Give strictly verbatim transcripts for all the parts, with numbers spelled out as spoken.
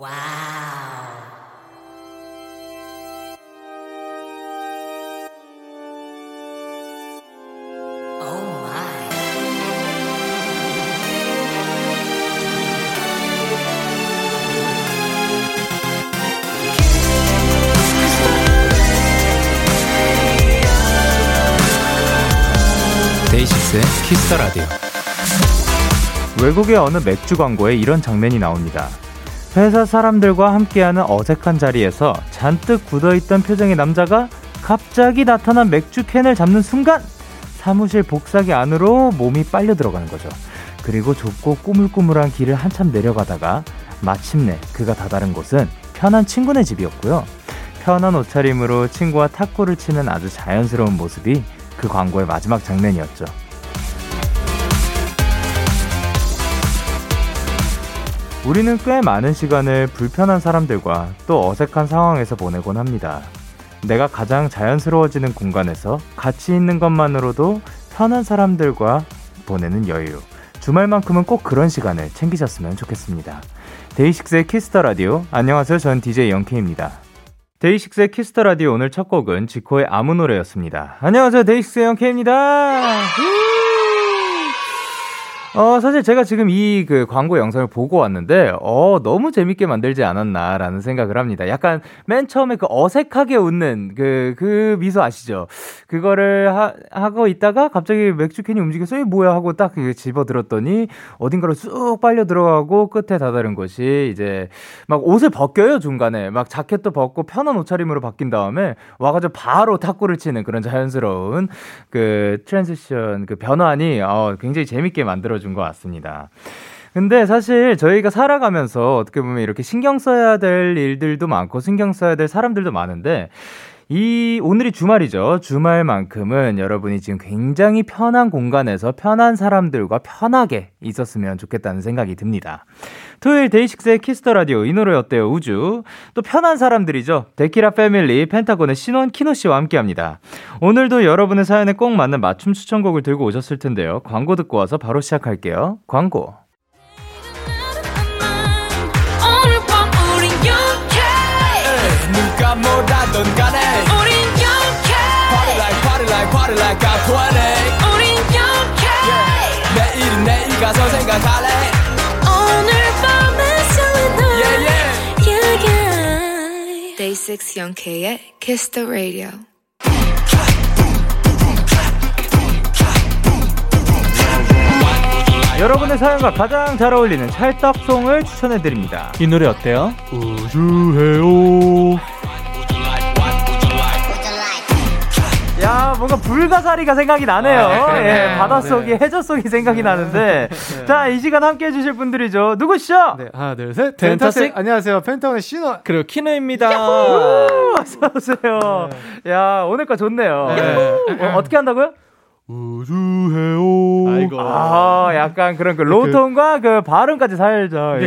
와우. 데이식스의 키스 더 라디오. 외국의 어느 맥주 광고에 이런 장면이 나옵니다. 회사 사람들과 함께하는 어색한 자리에서 잔뜩 굳어있던 표정의 남자가 갑자기 나타난 맥주 캔을 잡는 순간 사무실 복사기 안으로 몸이 빨려 들어가는 거죠. 그리고 좁고 꾸물꾸물한 길을 한참 내려가다가 마침내 그가 다다른 곳은 편한 친구네 집이었고요. 편한 옷차림으로 친구와 탁구를 치는 아주 자연스러운 모습이 그 광고의 마지막 장면이었죠. 우리는 꽤 많은 시간을 불편한 사람들과 또 어색한 상황에서 보내곤 합니다. 내가 가장 자연스러워지는 공간에서 같이 있는 것만으로도 편한 사람들과 보내는 여유. 주말만큼은 꼭 그런 시간을 챙기셨으면 좋겠습니다. 데이식스의 키스 더 라디오. 안녕하세요. 전 디제이 영케이입니다. 데이식스의 키스 더 라디오 오늘 첫 곡은 지코의 아무 노래였습니다. 안녕하세요. 데이식스의 영케이입니다. 어, 사실 제가 지금 이 그 광고 영상을 보고 왔는데, 어, 너무 재밌게 만들지 않았나라는 생각을 합니다. 약간 맨 처음에 그 어색하게 웃는 그, 그 미소 아시죠? 그거를 하, 하고 있다가 갑자기 맥주캔이 움직여서, 이 뭐야? 하고 딱 집어 들었더니 어딘가로 쑥 빨려 들어가고 끝에 다다른 곳이 이제 막 옷을 벗겨요, 중간에. 막 자켓도 벗고 편한 옷차림으로 바뀐 다음에 와가지고 바로 탁구를 치는 그런 자연스러운 그 트랜지션, 그 변환이 어, 굉장히 재밌게 만들어준 것 같습니다. 근데 사실 저희가 살아가면서 어떻게 보면 이렇게 신경 써야 될 일들도 많고 신경 써야 될 사람들도 많은데, 이 오늘이 주말이죠. 주말만큼은 여러분이 지금 굉장히 편한 공간에서 편한 사람들과 편하게 있었으면 좋겠다는 생각이 듭니다. 토요일 데이식스의 키스 더 라디오, 이 노래 어때요 우주. 또 편한 사람들이죠. 데키라 패밀리, 펜타곤의 신원, 키노 씨와 함께합니다. 오늘도 여러분의 사연에 꼭 맞는 맞춤 추천곡을 들고 오셨을 텐데요. 광고 듣고 와서 바로 시작할게요. 광고. 누가 뭐라던 간에 우린 영케이. Party like party like party like I'm twenty. 우린 영케이. yeah. 내일은 내일 가서 생각할래. 오늘 밤에 설레는 yeah, yeah. yeah, yeah. 데이식스 영케이의 Kiss the Radio. 여러분의 사연과 가장 잘 어울리는 찰떡송을 추천해드립니다. 이 노래 어때요? 우주해요. 야, 뭔가 불가사리가 생각이 나네요. 아, 예, 바닷속이, 네. 해저 속이 생각이, 네. 나는데. 네. 자, 이 시간 함께 해주실 분들이죠. 누구시죠? 네, 하나, 둘, 셋. 펜타스. 안녕하세요. 펜타곤의 신원. 그리고 키노입니다. 어서오세요. 네. 야, 오늘과 좋네요. 네. 어, 어떻게 한다고요? 우주해요. 아이고. 아, 약간 그런 그 로톤과 그, 그 발음까지 살죠. 그,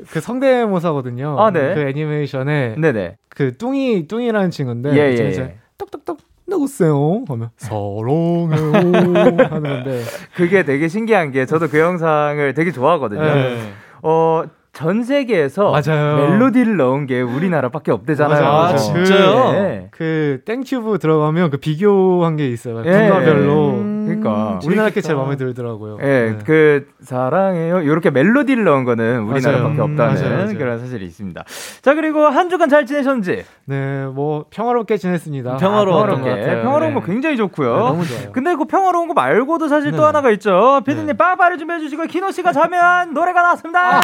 네. 그 성대모사거든요. 아, 네. 그 애니메이션에. 네네. 그 뚱이, 뚱이라는 친구인데. 예, 예. 이제 똑똑똑. 누구세요? 하면 서롱해요 하는데, 그게 되게 신기한 게 저도 그 영상을 되게 좋아하거든요. 네. 어, 전 세계에서 맞아요. 멜로디를 넣은 게 우리나라밖에 없대잖아요. 아, 진짜요? 네. 그 땡큐브 들어가면 그 비교한 게 있어요. 분야별로. 네. 그러니까 우리나라 게 제일 마음에 들더라고요. 예, 네. 그 사랑해요 이렇게 멜로디를 넣은 거는 우리나라밖에 없다는, 맞아요, 맞아요. 그런 사실이 있습니다. 자, 그리고 한 주간 잘 지내셨는지? 네, 뭐 평화롭게 지냈습니다. 평화로웠던 아, 것 같아요. 평화로운, 네. 거 굉장히 좋고요. 네, 너무 좋아요. 근데 그 평화로운 거 말고도 사실, 네. 또 하나가 있죠. 피디님, 네. 빠바를 준비해 주시고 키노 씨가 자면 노래가 나왔습니다.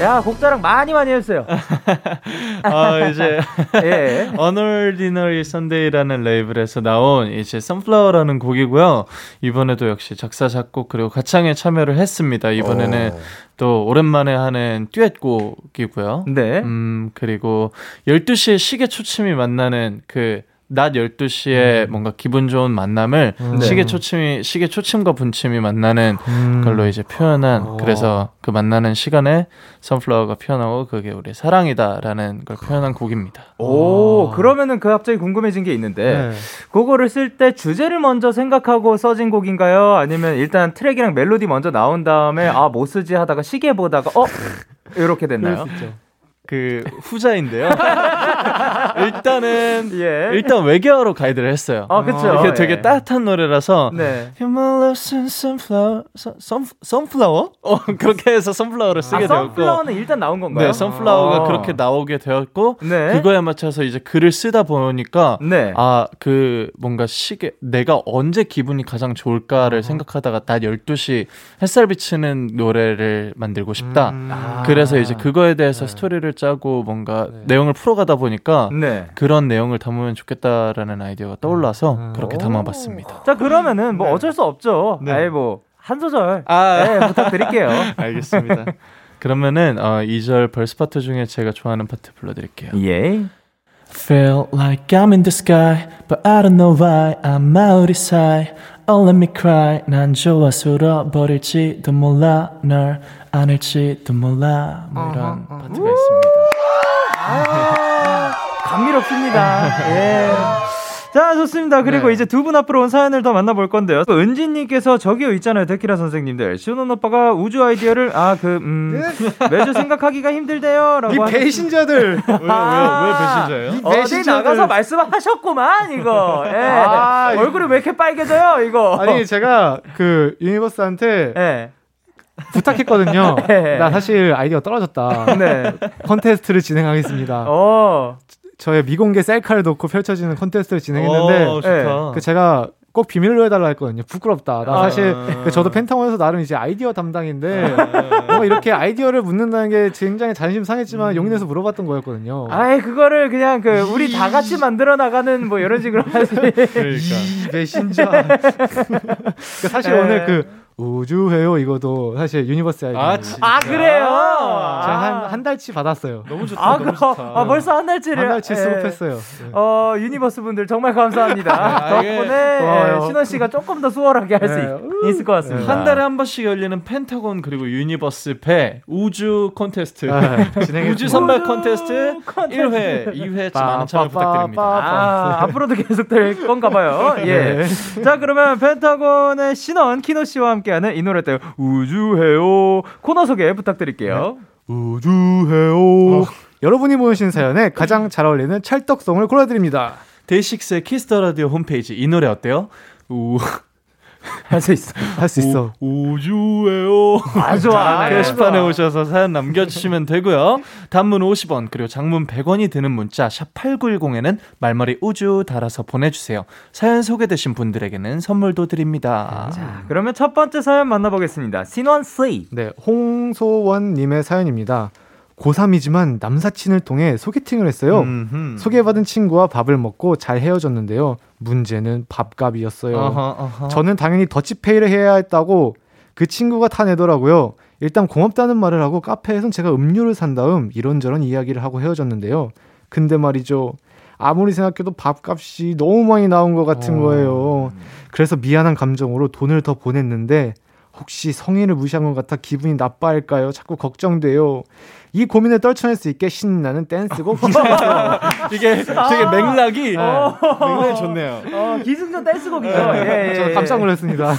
야, 곡 자랑 많이 많이 해주세요. 아, 이제 예. On Ordinary Sunday라는 레이블에서 나. 나온 이제 Sunflower라는 곡이고요. 이번에도 역시 작사, 작곡 그리고 가창에 참여를 했습니다. 이번에는 오. 또 오랜만에 하는 듀엣곡이고요. 네. 음, 그리고 열두 시에 시계 초침이 만나는 그 낮 열두 시에 음. 뭔가 기분 좋은 만남을 음. 시계 초침이, 시계 초침과 분침이 만나는 음. 걸로 이제 표현한, 오. 그래서 그 만나는 시간에 선플라워가 피어나고 그게 우리 사랑이다라는 걸 표현한 곡입니다. 오, 오. 그러면은 그 갑자기 궁금해진 게 있는데, 네. 그거를 쓸 때 주제를 먼저 생각하고 써진 곡인가요? 아니면 일단 트랙이랑 멜로디 먼저 나온 다음에 아, 뭐 쓰지 하다가 시계 보다가 어? 이렇게 됐나요? 그 후자인데요. 일단은 예. 일단 외계어로 가이드를 했어요. 아, 그렇죠. 이게 되게 예. 따뜻한 노래라서 네. Sunflower, sun, sunflower? 어, 그렇게 해서 선플라워를 쓰게 아, 되었고. 선플라워는 일단 나온 건가요? 네, 선플라워가 아. 그렇게 나오게 되었고 네. 그거에 맞춰서 이제 글을 쓰다 보니까 네. 아, 그 뭔가 시계 내가 언제 기분이 가장 좋을까를 어. 생각하다가 낮 열두 시 햇살 비치는 노래를 만들고 싶다. 음. 아. 그래서 이제 그거에 대해서 네. 스토리를 짜고 뭔가 네. 내용을 풀어가다 보니까 네. 그런 내용을 담으면 좋겠다라는 아이디어가 떠올라서 음. 그렇게 담아봤습니다. 자, 그러면은 뭐 네. 어쩔 수 없죠. 네. 아이 뭐 한 소절 아, 네, 부탁드릴게요. 알겠습니다. 그러면은 어, 이 절 벌스 파트 중에 제가 좋아하는 파트 불러드릴게요. 예. Feel like I'm in the sky, but I don't know why I'm out of sight. Oh, let me cry. 난 좋아 울어버릴지도 몰라, 널 안을지도 몰라. 뭐 이런 파트가 있습니다. 감미롭습니다. 예. 자, 좋습니다. 그리고 네. 이제 두 분 앞으로 온 사연을 더 만나볼 건데요. 은진님께서 저기요 있잖아요, 데키라 선생님들. 시훈 오빠가 우주 아이디어를 아, 그, 음, 매주 생각하기가 힘들대요. 라고. 이 배신자들. 왜요? 왜요? 아~ 왜 배신자예요? 어디 나가서 말씀하셨구만, 이거. 예. 아, 얼굴이 왜 이렇게 빨개져요, 이거. 아니, 제가 그 유니버스한테. 예. 부탁했거든요. 예. 나 사실 아이디어 떨어졌다. 네. 컨테스트를 진행하겠습니다. 어. 저의 미공개 셀카를 놓고 펼쳐지는 콘테스트를 진행했는데 오, 좋다. 그 제가 꼭 비밀로 해달라 했거든요. 부끄럽다. 나 사실 아, 그 저도 펜타곤에서 나름 이제 아이디어 담당인데 아, 뭐 이렇게 아이디어를 묻는다는 게 굉장히 자존심 상했지만 음. 용기 내서 물어봤던 거였거든요. 아예 그거를 그냥 그 우리 다 같이 만들어 나가는 뭐 이런 식으로 하지. 그러니까 배신자. 사실 에. 오늘 그 우주회요 이거도 사실 유니버스 아이디어. 아, 아 그래요? 제가 한, 한 달치 받았어요. 너무 좋다. 아, 너무 좋다. 아, 벌써 한 달치를 한 달치 수급했어요. 예. 어, 유니버스 분들 정말 감사합니다. 덕분에 예, 신원 씨가 조금 더 수월하게 할 수 예. 있을 것 같습니다. 한 달에 한 번씩 열리는 펜타곤 그리고 유니버스 배 우주 콘테스트 예. 우주 선발 콘테스트 일 회, 이 회 많은 참여 부탁드립니다. 아, 앞으로도 계속 될 건가 봐요. 예. 네. 자, 그러면 펜타곤의 신원 키노 씨와 함께 하는 이 노래 때 우주해요 코너 소개 부탁드릴게요. 네. 우주해요. 어. 여러분이 모으신 사연에 가장 잘 어울리는 찰떡송을 골라드립니다. 데이식스의 키스 더 라디오 홈페이지 이 노래 어때요? 우... 할 수 있어. 할 수 있어. 우주해요. 아, 좋아. 게시판에 오셔서 사연 남겨주시면 되고요. 단문 오십 원 그리고 장문 백 원이 드는 문자 샵 팔구일공에는 말머리 우주 달아서 보내주세요. 사연 소개되신 분들에게는 선물도 드립니다. 자, 그러면 첫 번째 사연 만나보겠습니다. 신원씨. 네, 홍소원님의 사연입니다. 고삼이지만 남사친을 통해 소개팅을 했어요. 음흠. 소개받은 친구와 밥을 먹고 잘 헤어졌는데요. 문제는 밥값이었어요. 어허, 어허. 저는 당연히 더치페이를 해야 했다고 그 친구가 타내더라고요. 일단 고맙다는 말을 하고 카페에선 제가 음료를 산 다음 이런저런 이야기를 하고 헤어졌는데요. 근데 말이죠, 아무리 생각해도 밥값이 너무 많이 나온 것 같은 어. 거예요. 그래서 미안한 감정으로 돈을 더 보냈는데 혹시 성의를 무시한 것 같아 기분이 나빠할까요? 자꾸 걱정돼요. 이 고민을 떨쳐낼 수 있게 신나는 댄스곡. 이게 되게 맥락이 아~ 네, 맥락이 좋네요. 어, 기승전 댄스곡이죠. 예, 예. 저 깜짝 놀랐습니다.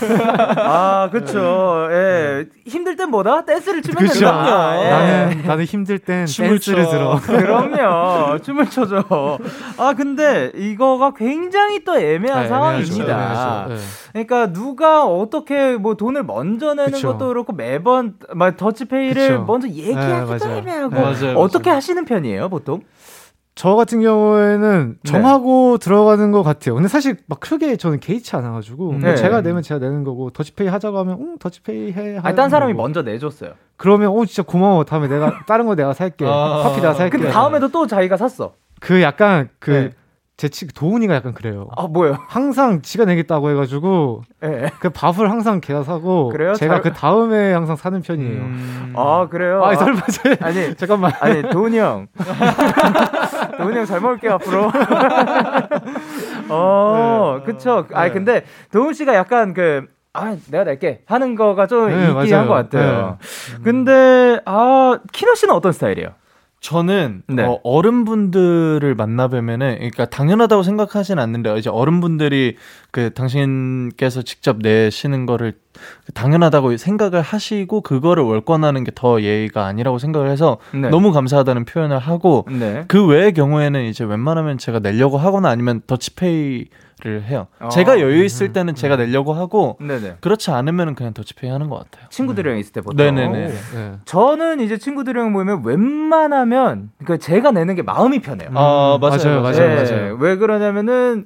아, 그렇죠. 예. 힘들 땐 뭐다? 댄스를 추면 그쵸. 된다. 예. 나는 나는 힘들 땐 춤을 댄스를 춰. 들어. 그럼요. 춤을 춰줘. 아, 근데 이거가 굉장히 또 애매한 네, 상황입니다. 애매하죠. 그러니까 누가 어떻게 뭐 돈을 먼저 내는 그쵸. 것도 그렇고 매번 막 더치페이를 먼저 얘기하기도 네, 네, 맞아요, 어떻게 맞아요. 하시는 편이에요 보통? 저 같은 경우에는 정하고 네. 들어가는 것 같아요. 근데 사실 막 크게 저는 개의치 않아가지고 네. 제가 내면 제가 내는 거고 더치페이 하자고 하면 응 더치페이 해. 아니 딴 사람이 거고. 먼저 내줬어요. 그러면 어 진짜 고마워 다음에 내가 다른 거 내가 살게 아~ 커피 내가 살게. 근데 다음에도 또 자기가 샀어. 그 약간 그 네. 제 친 도훈이가 약간 그래요. 아, 뭐예요? 항상 지가 내겠다고 해가지고 네. 그 밥을 항상 걔가 사고 그래요? 제가 잘... 그 다음에 항상 사는 편이에요. 음... 아, 그래요? 아니, 설마 제... 아니 잠깐만. 아니 도훈이 형. 도훈이 형 잘 먹을게요 앞으로. 어, 네. 그쵸. 네. 아 근데 도훈 씨가 약간 그 아, 내가 낼게 하는 거가 좀 네, 있긴 한 것 같아요. 네. 근데 아 키노 씨는 어떤 스타일이에요? 저는 네. 어, 어른분들을 만나뵈면은 그러니까 당연하다고 생각하진 않는데 이제 어른분들이 그 당신께서 직접 내시는 거를 당연하다고 생각을 하시고 그거를 월권하는 게 더 예의가 아니라고 생각을 해서 네. 너무 감사하다는 표현을 하고 네. 그 외의 경우에는 이제 웬만하면 제가 내려고 하거나 아니면 더치페이 를 해요. 어. 제가 여유 있을 때는 음. 제가 내려고 하고 네네. 그렇지 않으면 그냥 더치페이 하는 것 같아요. 친구들이랑 네. 있을 때 보통. 네네네. 네. 저는 이제 친구들이랑 모이면 웬만하면 그러니까 제가 내는 게 마음이 편해요. 음. 아 맞아요, 맞아요, 맞아요. 네. 맞아요. 왜 그러냐면은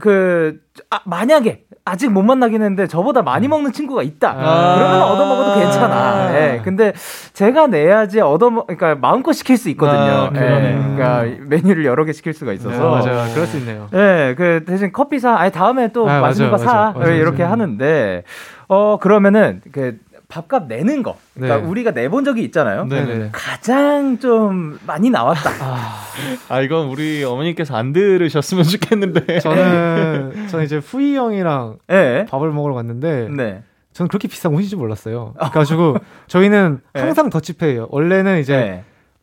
그 아, 만약에 아직 못 만나긴 했는데 저보다 많이 먹는 친구가 있다. 아~ 그러면 얻어 먹어도 괜찮아. 아~ 네. 근데 제가 내야지 얻어 먹, 그러니까 마음껏 시킬 수 있거든요. 아, 네. 그러니까 메뉴를 여러 개 시킬 수가 있어서. 네, 맞아요. 그럴 수 있네요. 네. 그 대신 커피 사, 아니 다음에 또 아, 맛있는 맞아요, 거 사 맞아요, 맞아요, 이렇게 맞아요. 하는데 어 그러면은 그. 밥값 내는 거. 그러니까 네. 우리가 내본 적이 있잖아요. 네네. 가장 좀 많이 나왔다. 아... 아, 이건 우리 어머니께서 안 들으셨으면 좋겠는데. 저는, 저는 이제 후이 형이랑 네. 밥을 먹으러 갔는데. 네. 저는 그렇게 비싼 옷인지 몰랐어요. 그래가지고 저희는 항상 네. 더치페이예요. 원래는 이제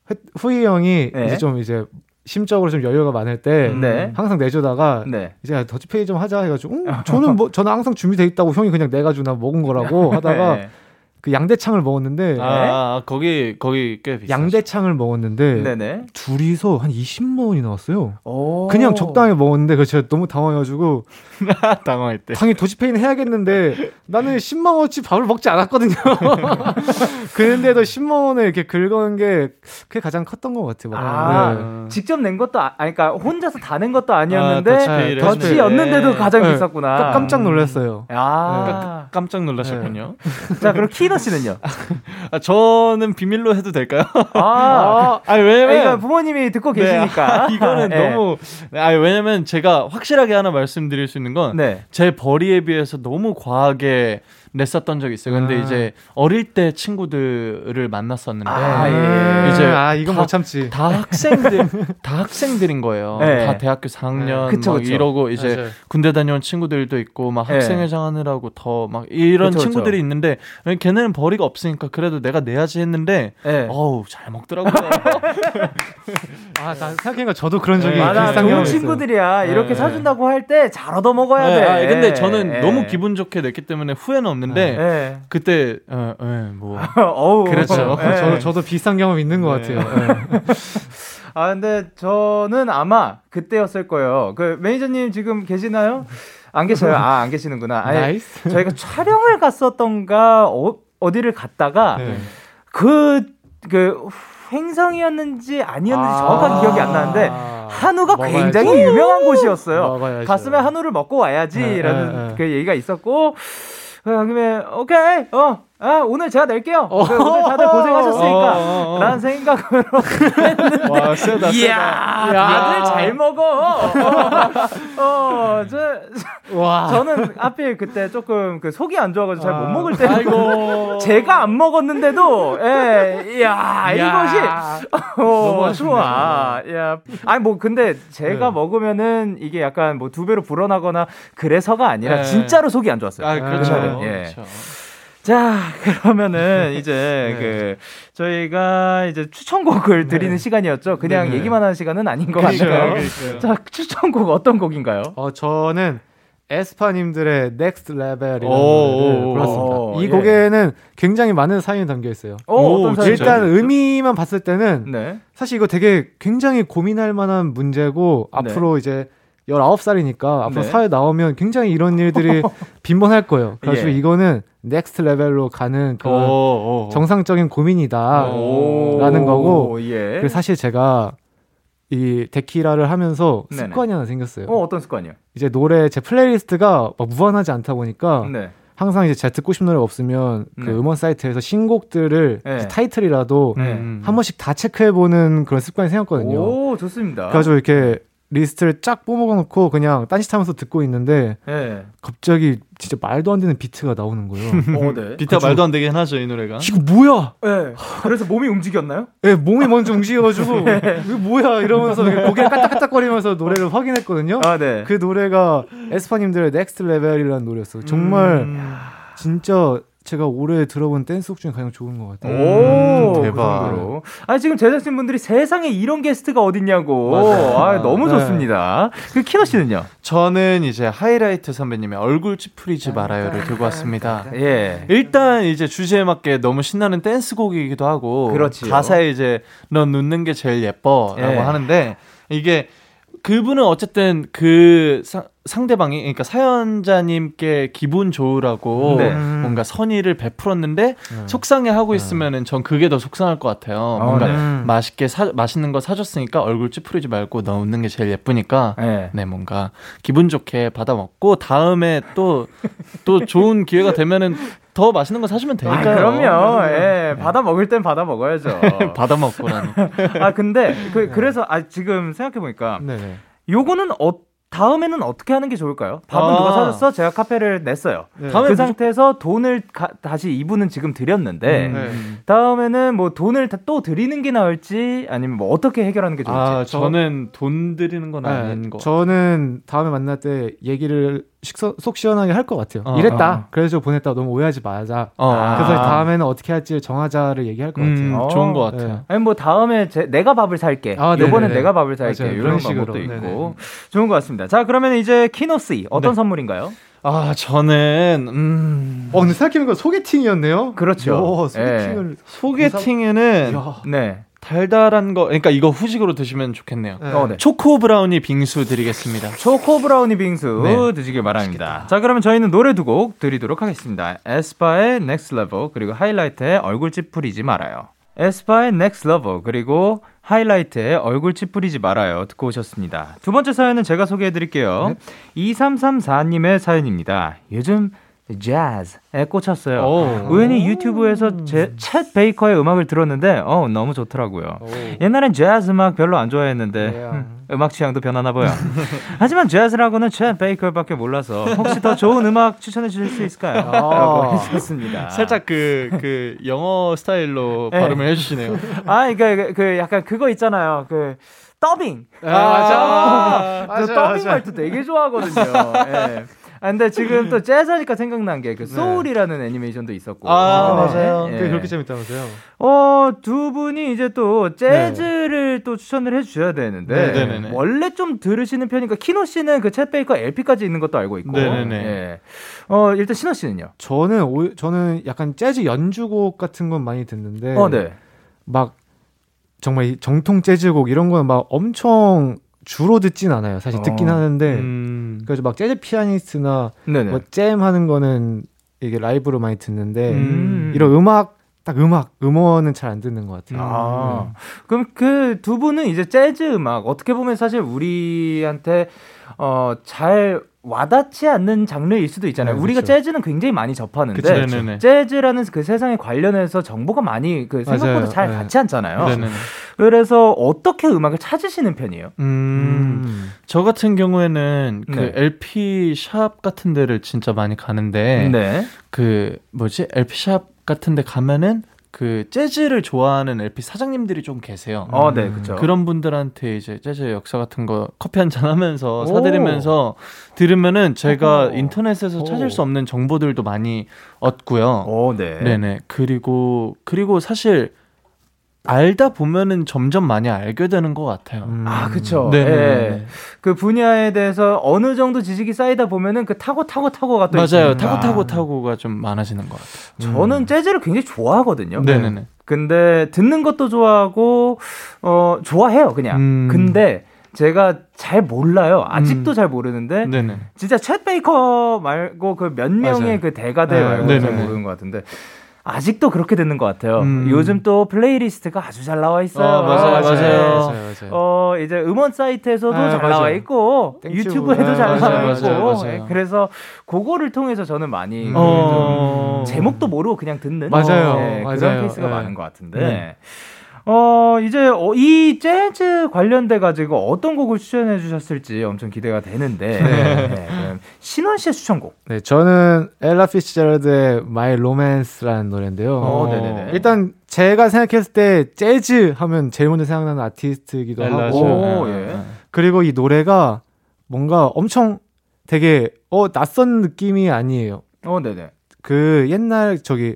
네. 후이 형이 네. 이제 좀 이제. 심적으로 좀 여유가 많을 때 네. 항상 내주다가 네. 이제 더치페이 좀 하자 해가지고 음, 저는 뭐 저는 항상 준비돼 있다고 형이 그냥 내가지고 나 먹은 거라고 하다가 네. 그 양대창을 먹었는데 아 네? 거기 거기 꽤 비싸. 양대창을 먹었는데 네네. 둘이서 한 이십만 원이 나왔어요. 그냥 적당히 먹었는데 그 제가 너무 당황해가지고 당황했대. 당연히 더치페이는 해야겠는데 나는 십만 원어치 밥을 먹지 않았거든요. 그런데도 십만 원을 이렇게 긁은 게 그게 가장 컸던 것 같아요. 아, 네. 직접 낸 것도 아, 그러니까 혼자서 다 낸 것도 아니었는데 아, 더치였는데도 네. 가장 네. 비쌌구나. 깜, 깜짝 놀랐어요. 아 네. 깜짝 놀라셨군요. 네. 자 그럼 키 키노 씨는요? 아, 저는 비밀로 해도 될까요? 아, 아니 왜냐면 그러니까 부모님이 듣고 계시니까 네, 아, 이거는 네. 너무 아니 왜냐면 제가 확실하게 하나 말씀드릴 수 있는 건 제 네. 벌이에 비해서 너무 과하게 냈었던 적이 있어요. 근데 아. 이제 어릴 때 친구들을 만났었는데 아, 예. 이제 아 이건 못 참지. 다 학생들 다 학생들인 거예요. 네. 다 대학교 사 학년 네. 그쵸, 그쵸. 이러고 이제 맞아요. 군대 다녀온 친구들도 있고 막 학생회장 하느라고 더 막 이런 그쵸, 친구들이 그쵸. 있는데 걔네는 벌이가 없으니까 그래도 내가 내야지 했는데 네. 어우 잘 먹더라고요. 아 생각해보니까 저도 그런 적이 있어요. 좋은 친구들이야. 네. 이렇게 사준다고 할 때 잘 얻어 먹어야 네. 돼. 아, 근데 저는 네. 너무 기분 좋게 냈기 때문에 후회는 없. 는데 네. 그때 어, 네, 뭐 어우, 그렇죠. 네. 저도 저도 비싼 경험 있는 것 네. 같아요. 네. 아 근데 저는 아마 그때였을 거예요. 그 매니저님 지금 계시나요? 안 계셔요. 아 안 계시는구나. 아니, 나이스. 저희가 촬영을 갔었던가 어, 어디를 갔다가 그그 네. 그 행성이었는지 아니었는지 아~ 정확한 기억이 안 나는데. 한우가 먹어야지. 굉장히 유명한 곳이었어요. 먹어야지. 갔으면 한우를 먹고 와야지라는 네, 네, 네. 그 얘기가 있었고. 그러면 오케이 어 아, 오늘 제가 낼게요. 오늘 다들 고생하셨으니까 라는 생각으로 했는데 와, 세다, 이야, 세다. 야, 다들 잘 먹어. 어, 저, 와. 저는 하필 그때 조금 그 속이 안 좋아가지고 잘 못 먹을 때고 제가 안 먹었는데도 예, 야, 이것이 어, 좋아. 야, 아니 뭐 근데 제가 네. 먹으면은 이게 약간 뭐 두 배로 불어나거나 그래서가 아니라 네. 진짜로 속이 안 좋았어요. 아, 그렇죠. 네. 예. 그렇죠. 자, 그러면은 이제 네. 그 저희가 이제 추천곡을 네. 드리는 시간이었죠. 그냥 네네. 얘기만 하는 시간은 아닌 것 같아요. 자, 추천곡 어떤 곡인가요? 어, 저는 에스파님들의 Next Level이라는 곡을 불렀습니다. 이 곡에는 예. 굉장히 많은 사연이 담겨 있어요. 오, 오, 일단 의미만 봤을 때는 네. 사실 이거 되게 굉장히 고민할 만한 문제고 네. 앞으로 이제 열아홉 살이니까 앞으로 네. 사회 나오면 굉장히 이런 일들이 빈번할 거예요. 그래서 예. 이거는 넥스트 레벨로 가는 그런 오오오. 정상적인 고민이다 오오. 라는 거고 예. 사실 제가 이 데키라를 하면서 네네. 습관이 하나 생겼어요. 어, 어떤 습관이요? 이제 노래 제 플레이리스트가 막 무한하지 않다 보니까 네. 항상 이제 제가 듣고 싶은 노래 없으면 네. 그 음원 사이트에서 신곡들을 네. 타이틀이라도 네. 한 번씩 다 체크해보는 그런 습관이 생겼거든요. 오, 좋습니다. 그래서 이렇게 리스트를 쫙 뽑아놓고 그냥 딴짓하면서 듣고 있는데 네. 갑자기 진짜 말도 안 되는 비트가 나오는 거예요. 어, 네. 비트가 말도 안 되긴 하죠, 이 노래가. 이거 뭐야? 네. 그래서 몸이 움직였나요? 네, 몸이 먼저 움직여가지고 네. 이거 뭐야 이러면서 고개를 까딱까딱거리면서 노래를 확인했거든요. 아, 네. 그 노래가 에스파님들의 Next Level이라는 노래였어요. 정말 음... 진짜 제가 올해 들어본 댄스곡 중에 가장 좋은 것 같아요. 오, 음, 대박. 그 아니 지금 제작진분들이 세상에 이런 게스트가 어딨냐고. 아, 너무 네. 좋습니다. 그 키노 씨는요? 저는 이제 하이라이트 선배님의 얼굴 찌푸리지 말아요를 들고 왔습니다. 예. 일단 이제 주제에 맞게 너무 신나는 댄스곡이기도 하고 그렇지요. 가사에 이제 넌 웃는 게 제일 예뻐라고 예. 하는데 이게 그분은 어쨌든 그 사, 상대방이 그러니까 사연자님께 기분 좋으라고 네. 뭔가 선의를 베풀었는데 네. 속상해하고 네. 있으면은 전 그게 더 속상할 것 같아요. 어, 뭔가 네. 맛있게 사, 맛있는 거 사줬으니까 얼굴 찌푸리지 말고 너 웃는 게 제일 예쁘니까 네, 네 뭔가 기분 좋게 받아 먹고 다음에 또 또 좋은 기회가 되면은 더 맛있는 거 사주면 되니까요. 아, 그럼요. 예, 받아 먹을 땐 받아 먹어야죠. 받아 먹고라니. 아 근데 그 그래서 아 지금 생각해 보니까 요거는 어 다음에는 어떻게 하는 게 좋을까요? 밥은 아~ 누가 사줬어? 제가 카페를 냈어요. 네. 그 상태에서 돈을 가, 다시 이분은 지금 드렸는데 음. 다음에는 뭐 돈을 다, 또 드리는 게 나을지 아니면 뭐 어떻게 해결하는 게 좋을지. 아, 저는 돈 드리는 건 아닌 네, 거. 저는 다음에 만날 때 얘기를 식서, 속 시원하게 할 것 같아요. 어, 이랬다. 어. 그래서 보냈다. 너무 오해하지 말자. 어. 그래서 아. 다음에는 어떻게 할지 정하자를 얘기할 것 같아요. 음, 좋은 것 같아요. 네. 아니 뭐 다음에 제, 내가 밥을 살게. 아, 이번엔 내가 밥을 살게. 맞아요. 이런 방법도 있고 네네. 좋은 것 같습니다. 자 그러면 이제 키노 씨 어떤 네. 선물인가요? 아 저는 음. 어 근데 생각해보니까 소개팅이었네요. 그렇죠. 오, 소개팅을 네. 소개팅에는 이상... 네. 달달한 거, 그러니까 이거 후식으로 드시면 좋겠네요. 네. 어, 네. 초코 브라우니 빙수 드리겠습니다. 초코 브라우니 빙수 네. 드시길 바랍니다. 맛있겠다. 자, 그러면 저희는 노래 두 곡 드리도록 하겠습니다. 에스파의 Next Level 그리고 하이라이트의 얼굴 찌푸리지 말아요. 에스파의 Next Level 그리고 하이라이트의 얼굴 찌푸리지 말아요 듣고 오셨습니다. 두 번째 사연은 제가 소개해드릴게요. 네. 이삼삼사님의 사연입니다. 요즘 재즈에 꽂혔어요. 오. 우연히 유튜브에서 제, 챗 베이커의 음악을 들었는데 어, 너무 좋더라고요. 오. 옛날엔 재즈 음악 별로 안 좋아했는데 yeah. 음악 취향도 변하나 봐요. 하지만 재즈라고는 챗 베이커밖에 몰라서 혹시 더 좋은 음악 추천해 주실 수 있을까요? 라고 해주셨습니다. 살짝 그, 그 영어 스타일로 네. 발음을 해주시네요. 아, 그러니까 그 약간 그거 있잖아요. 그 더빙. 아, 맞아. 맞아. 저 더빙 말도 되게 좋아하거든요. 네. 아, 근데 지금 또 재즈하니까 생각난 게 그 소울이라는 네. 애니메이션도 있었고. 아, 네. 맞아요. 네. 그게 그렇게 재밌다면서요? 어, 두 분이 이제 또 재즈를 네. 또 추천을 해주셔야 되는데. 네네네. 원래 좀 들으시는 편이니까, 키노 씨는 그 챗 베이커 엘피까지 있는 것도 알고 있고. 네네네. 네. 어, 일단 신호 씨는요? 저는, 오, 저는 약간 재즈 연주곡 같은 건 많이 듣는데. 어, 네. 막 정말 정통 재즈곡 이런 건 막 엄청 주로 듣진 않아요. 사실 듣긴 어. 하는데. 음. 그래서 막 재즈 피아니스트나 뭐 잼 하는 거는 이게 라이브로 많이 듣는데 음. 이런 음악 딱 음악 음원은 잘 안 듣는 것 같아요. 아. 음. 그럼 그 두 분은 이제 재즈 음악 어떻게 보면 사실 우리한테 어, 잘 와닿지 않는 장르일 수도 있잖아요. 네, 우리가 그렇죠. 재즈는 굉장히 많이 접하는데 그치, 네네네. 재즈라는 그 세상에 관련해서 정보가 많이 그 생각보다 맞아요. 잘 네. 같지 않잖아요. 네네네. 그래서 어떻게 음악을 찾으시는 편이에요? 음, 음. 저 같은 경우에는 그 네. 엘피 샵 같은 데를 진짜 많이 가는데 네. 그 뭐지 엘피 샵 같은 데 가면은 그 재즈를 좋아하는 엘피 사장님들이 좀 계세요. 어, 네, 그렇죠. 그런 분들한테 이제 재즈의 역사 같은 거 커피 한잔 하면서 사드리면서 들으면은 제가 오. 인터넷에서 오. 찾을 수 없는 정보들도 많이 얻고요. 어, 네, 네, 네. 그리고 그리고 사실 알다 보면은 점점 많이 알게 되는 것 같아요. 음. 아, 그쵸. 네. 네. 그 분야에 대해서 어느 정도 지식이 쌓이다 보면은 그 타고 타고 타고가 또 맞아요. 있구나. 타고 타고 타고가 좀 많아지는 것 같아요. 저는 음. 재즈를 굉장히 좋아하거든요. 네네네. 근데 듣는 것도 좋아하고, 어, 좋아해요, 그냥. 음. 근데 제가 잘 몰라요. 아직도 음. 잘 모르는데 네네. 진짜 챗 베이커 말고 그 몇 명의 그 대가들 말고 네. 잘 모르는 것 같은데. 아직도 그렇게 듣는 것 같아요. 음. 요즘 또 플레이리스트가 아주 잘 나와 있어요. 어, 맞아요, 아, 맞아요. 맞아요. 맞아요, 맞아요. 어, 이제 음원 사이트에서도 아, 잘 맞아요. 나와 있고 유튜브에도 잘 맞아요, 나와 있고 맞아요, 맞아요. 네, 그래서 그거를 통해서 저는 많이 어... 제목도 모르고 그냥 듣는 맞아요, 네, 맞아요. 그런 케이스가 네. 많은 것 같은데 네. 어, 이제 이 재즈 관련돼가지고 어떤 곡을 추천해 주셨을지 엄청 기대가 되는데, 네. 네, 신원 씨의 추천곡. 네, 저는 엘라 피츠제럴드의 My Romance라는 노래인데요. 어, 어, 일단 제가 생각했을 때 재즈 하면 제일 먼저 생각나는 아티스트이기도 하고, 오, 예. 그리고 이 노래가 뭔가 엄청 되게 어, 낯선 느낌이 아니에요. 어, 네네. 그 옛날 저기